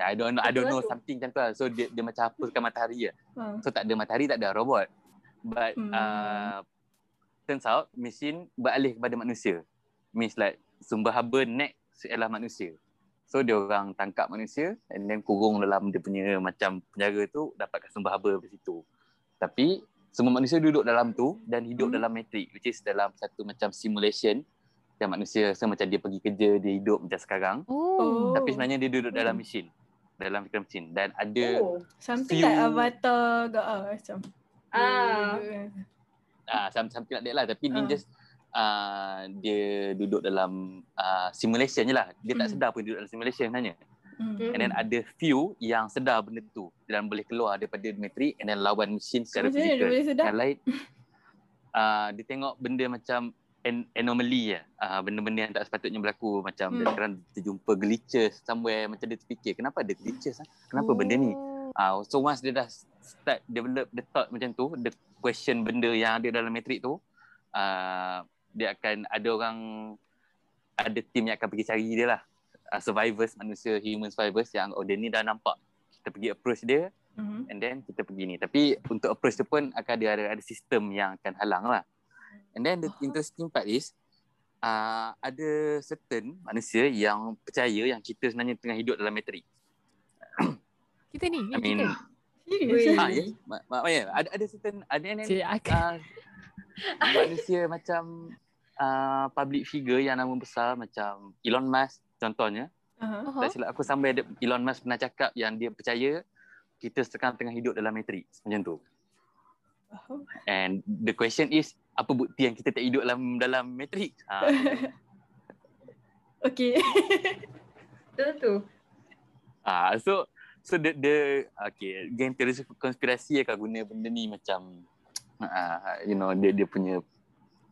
Yeah, I don't know, I don't know something macam tu lah. So dia, dia macam hapuskan matahari je. Huh. So tak ada matahari, tak ada robot. But hmm. uh, turns out mesin beralih kepada manusia. Means like sumber haba next ialah manusia. So dia orang tangkap manusia and then kurung dalam dia punya macam penjara tu, dapatkan sumber haba dari situ. Tapi semua manusia duduk dalam tu dan hidup hmm. dalam matrix, which is dalam satu macam simulation yang manusia rasa macam dia pergi kerja, dia hidup macam sekarang. Oh. Tapi sebenarnya dia duduk dalam mesin, dalam fikiran mesin, dan ada oh. something few... like avatar ke ah macam. Ah. Ah something like that lah, tapi ah. dia just Uh, dia duduk dalam uh, simulation je lah. Dia mm. tak sedar pun duduk dalam simulation sebenarnya. mm. And then ada few yang sedar benda tu dan boleh keluar daripada matrix and then lawan mesin secara fizikal. Dia boleh sedar? Yang lain uh, dia tengok benda macam an- anomaly lah, uh, benda-benda yang tak sepatutnya berlaku. Macam mm. sekarang dia jumpa glitches somewhere, macam dia terfikir kenapa ada glitches, ha? Kenapa oh. benda ni uh, so once dia dah start develop the thought macam tu, the question benda yang ada dalam matrix tu, uh, dia akan ada orang, ada tim yang akan pergi cari dia lah. Uh, survivors, manusia, human survivors yang oh dia ni dah nampak, kita pergi approach dia mm-hmm. and then kita pergi ni. Tapi untuk approach tu pun akan ada, ada, ada sistem yang akan halang lah. And then the interesting part is uh, ada certain manusia yang percaya yang kita sebenarnya tengah hidup dalam matrix. Kita ni? I mean, kita? Ha, ya, mak, mak, ya. Ada, ada certain, ada yang manusia macam uh, public figure yang nama besar macam Elon Musk contohnya. Uh-huh. Tak silap aku sampai ada Elon Musk pernah cakap yang dia percaya kita sekarang tengah hidup dalam matrix macam tu. Uh-huh. And the question is apa bukti yang kita tak hidup dalam dalam matrix? Ha. Okey. Betul tu. Ah so so the, the okey game teori konspirasi akan guna benda ni macam Uh, you know, dia, dia punya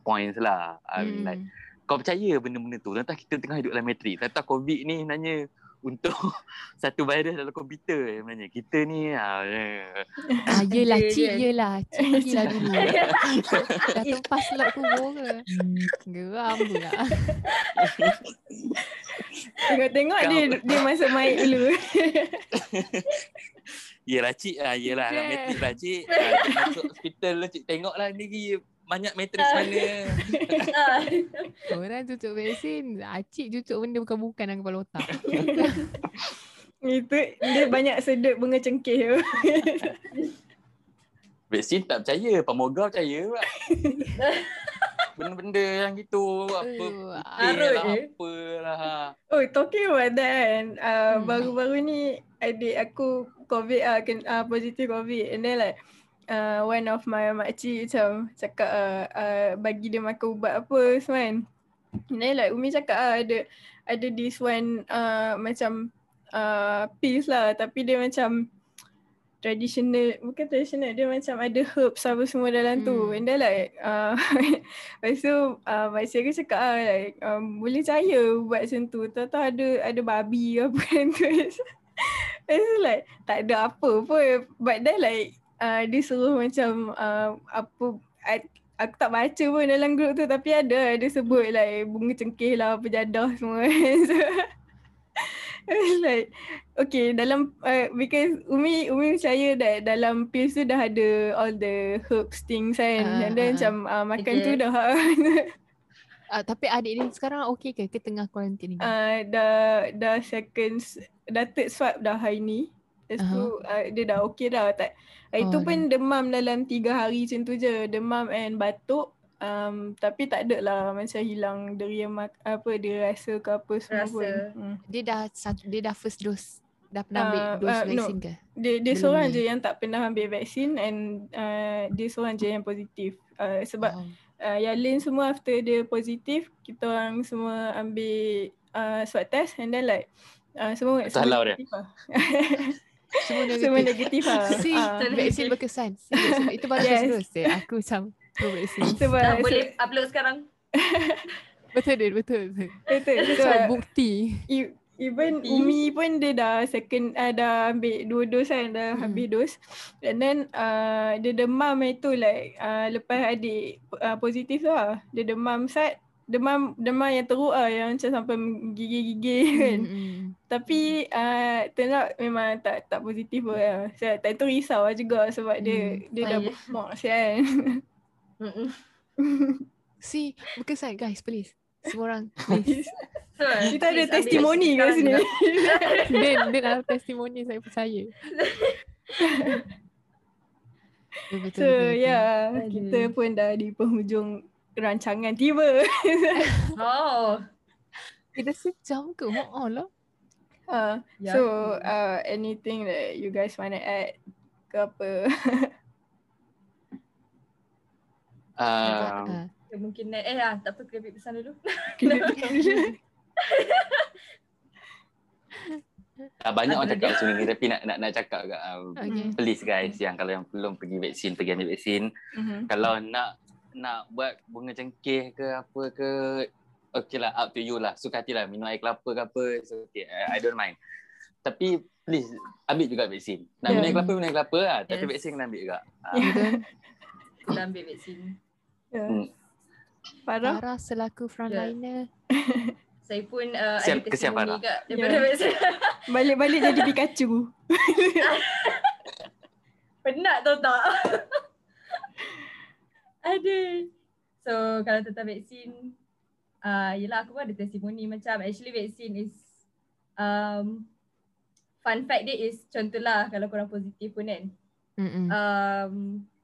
points lah. I mean, hmm. like, kau percaya benda-benda tu, entah kita tengah hidup dalam matrix, entah COVID ni sebenarnya untuk satu virus dalam komputer sebenarnya. Kita ni uh, ah, yelah, cik yelah cik yelah dulu dah tempas slot kubur ke geram pula. Tengok-tengok dia dia masuk mic dulu. Yelah cik lah, yelah okay. Matrix lah cik. Cik masuk hospital lah cik, tengoklah ni banyak matrix mana. Orang tutup vaksin, acik tutup benda bukan-bukan dalam kepala otak. Itu dia banyak sedut bunga cengkeh. Vaksin tak percaya, pamogah percaya pula. Benda-benda yang gitu, apa harut lah, je. Apalah. Oh, talking about that, uh, hmm. baru-baru ni adik aku COVID ah, uh, positif COVID, and then like uh, one of my makcik macam cakap uh, uh, bagi dia makan ubat apa semua kan. And then like Umi cakap uh, ada ada this one uh, macam uh, pills lah, tapi dia macam traditional, bukan traditional, dia macam ada herbs apa semua dalam hmm. tu. And then like uh, lepas tu uh, makcik aku cakap uh, like um, boleh percaya ubat macam tu, tahu-tahu ada, ada babi apa kan tu. It's like tak ada apa pun. But then like uh, dia suruh macam uh, apa I, aku tak baca pun dalam grup tu, tapi ada dia sebut like bunga cengkeh lah, pejadah semua. So, it's like okay dalam uh, because Umi Umi percaya that dalam pills tu dah ada all the herbs things kan. Uh, and then uh, macam uh, makan okay. tu dah. Uh, tapi adik ni sekarang okey ke? Ke tengah quarantine ni? Uh, dah dah second, dah third swab dah hari ni. Lepas tu uh-huh. uh, dia dah okey dah. Tak, uh, itu oh, pun yeah. demam dalam tiga hari macam tu je. Demam and batuk. Um, tapi tak ada lah macam hilang deria mak- apa, dia rasa ke apa semua rasa. Pun. Hmm. Dia dah dia dah first dose. Dah pernah ambil uh, dose uh, vaksin no. ke? Dia, dia seorang ni. je yang tak pernah ambil vaksin and uh, dia seorang je yang positif. Uh, sebab oh. Uh, yang lain semua after dia positif, kita orang semua ambil uh, swab test and then like uh, semua tak halau dia. Semua negatif, semua negatif lah. Si uh, vaksin berkesan. Itu bagus terus. Yes. Aku macam pro vaksin. Tak boleh upload sekarang. Betul dia, betul. Betul. Betul. Itu so, bukti. You, even bukti. Umi pun dia dah second, uh, dah ambil dua dos kan, dah hmm. habis dos. And then uh, dia demam itu like uh, lepas adik uh, positif tu lah. Dia demam sat. Demam demam yang teruk lah, yang macam sampai gigil-gigil kan. Mm-hmm. Tapi uh, turn out memang tak tak positif pun lah. Saya tak tahu risau lah juga sebab mm. dia dia Ayah. dah bookmark kan. See, berkesan guys please. Semua orang please. So, kita please ada testimoni kat sini. Din, Din ada testimoni, saya percaya. betul, betul, so ya, yeah, kita pun dah di penghujung rancangan tiba. Oh. Kita sejam ke? Mak Allah. Uh, yeah. So, uh, anything that you guys want to add ke apa? Uh, uh. Mungkin eh lah. Tak apa, kerepek pisang dulu. Kerepek pisang dulu. Uh, banyak orang cakap macam ni tapi nak nak nak cakap kat um, okay. Please guys yang kalau yang belum pergi vaksin, pergi ambil vaksin. Mm-hmm. Kalau nak nak buat bunga cengkeh ke apa ke, okay lah, up to you lah, suka hati lah, minum air kelapa ke apa, so okay, I, I don't mind. Tapi please ambil juga vaksin. Nak yeah. minum air kelapa, minum air kelapa lah, yes. Tapi vaksin kena ambil juga. Yeah. Kena ambil vaksin. Yeah. Hmm. Farah? Farah selaku frontliner. Yeah. Saya pun uh, siap, ada testimoni juga daripada yeah. vaksin. Balik-balik jadi Pikachu. Penat tau tak? Ada. So kalau tentang vaksin, uh, yelah aku pun ada testimoni macam actually vaksin is um, fun fact dia is contohlah kalau korang positif pun kan, um,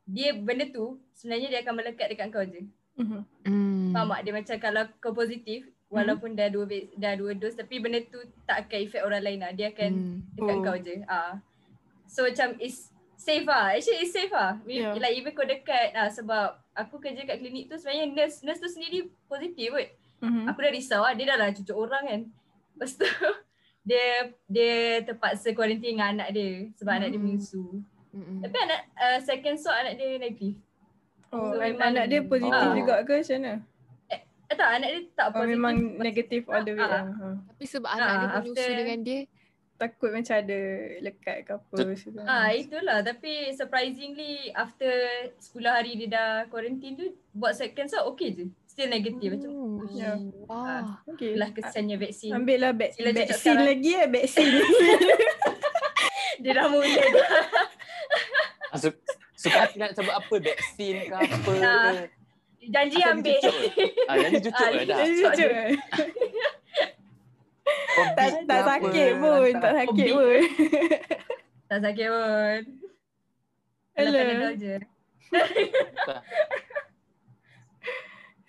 dia benda tu sebenarnya dia akan melekat dekat kau je. Mm-hmm. Faham tak? Dia macam kalau kau positif walaupun mm-hmm. dah dua dah dua dos tapi benda tu tak akan efek orang lain lah, dia akan mm. dekat oh. kau je. Uh. So macam is safe lah. Actually it's safe lah. Yeah. Like even kau dekat lah, sebab aku kerja kat klinik tu sebenarnya nurse nurse tu sendiri positif kot. Mm-hmm. Aku dah risau lah. Dia dah lah cucuk orang kan. Lepas tu dia dia terpaksa kuarantin dengan anak dia sebab mm-hmm. anak dia menyusu. Mm-hmm. Tapi anak uh, second shot anak dia negatif. Oh, so, anak, anak dia positif oh. juga ke macam mana? Eh, tak, anak dia tak oh, positif. Memang negatif all the way. Ah. Ah. Tapi sebab ah, anak dia menyusu dengan dia takut macam ada lekat ke apa. Ah, itulah. Tapi surprisingly after sepuluh hari dia dah quarantine tu, buat second shot okey je. Still negative. Macam oh, yeah. Wah. Ah, okay. Lah kesannya vaksin. Ambil lah vaksin lagi eh. Vaksin. Dia dah mula dah. Masuk, suka hati nak sebut apa. Vaksin ke apa. Nah, janji asal ambil. Ah, janji cucuk lah dah. Janji cucuk. Tak, tak sakit pun, tak sakit pun. Tak sakit pun. Hello.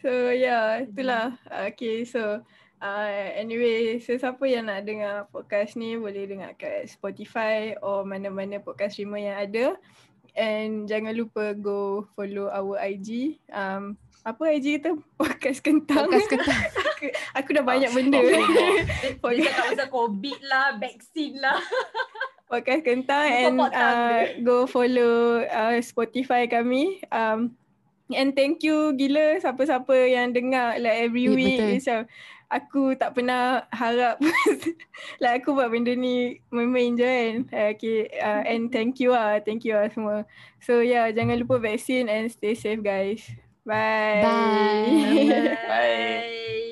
So yeah, itulah. Okay, so uh, anyway, so siapa yang nak dengar podcast ni boleh dengar kat Spotify or mana-mana podcast streamer yang ada. And jangan lupa go follow our I G. Um, apa I G kita? Podcast Kentang. Podcast Kentang. aku, aku dah banyak oh, benda. Oh, oh. Dia cakap pasal COVID lah, vaksin lah. Podcast Kentang and uh, go follow uh, Spotify kami. Um, and thank you gila siapa-siapa yang dengar like every week. Yeah, macam aku tak pernah harap like aku buat benda ni main-main je kan. Okay, uh, and thank you lah. Thank you lah semua. So yeah, jangan lupa vaksin and stay safe guys. Bye. Bye. Bye. Bye.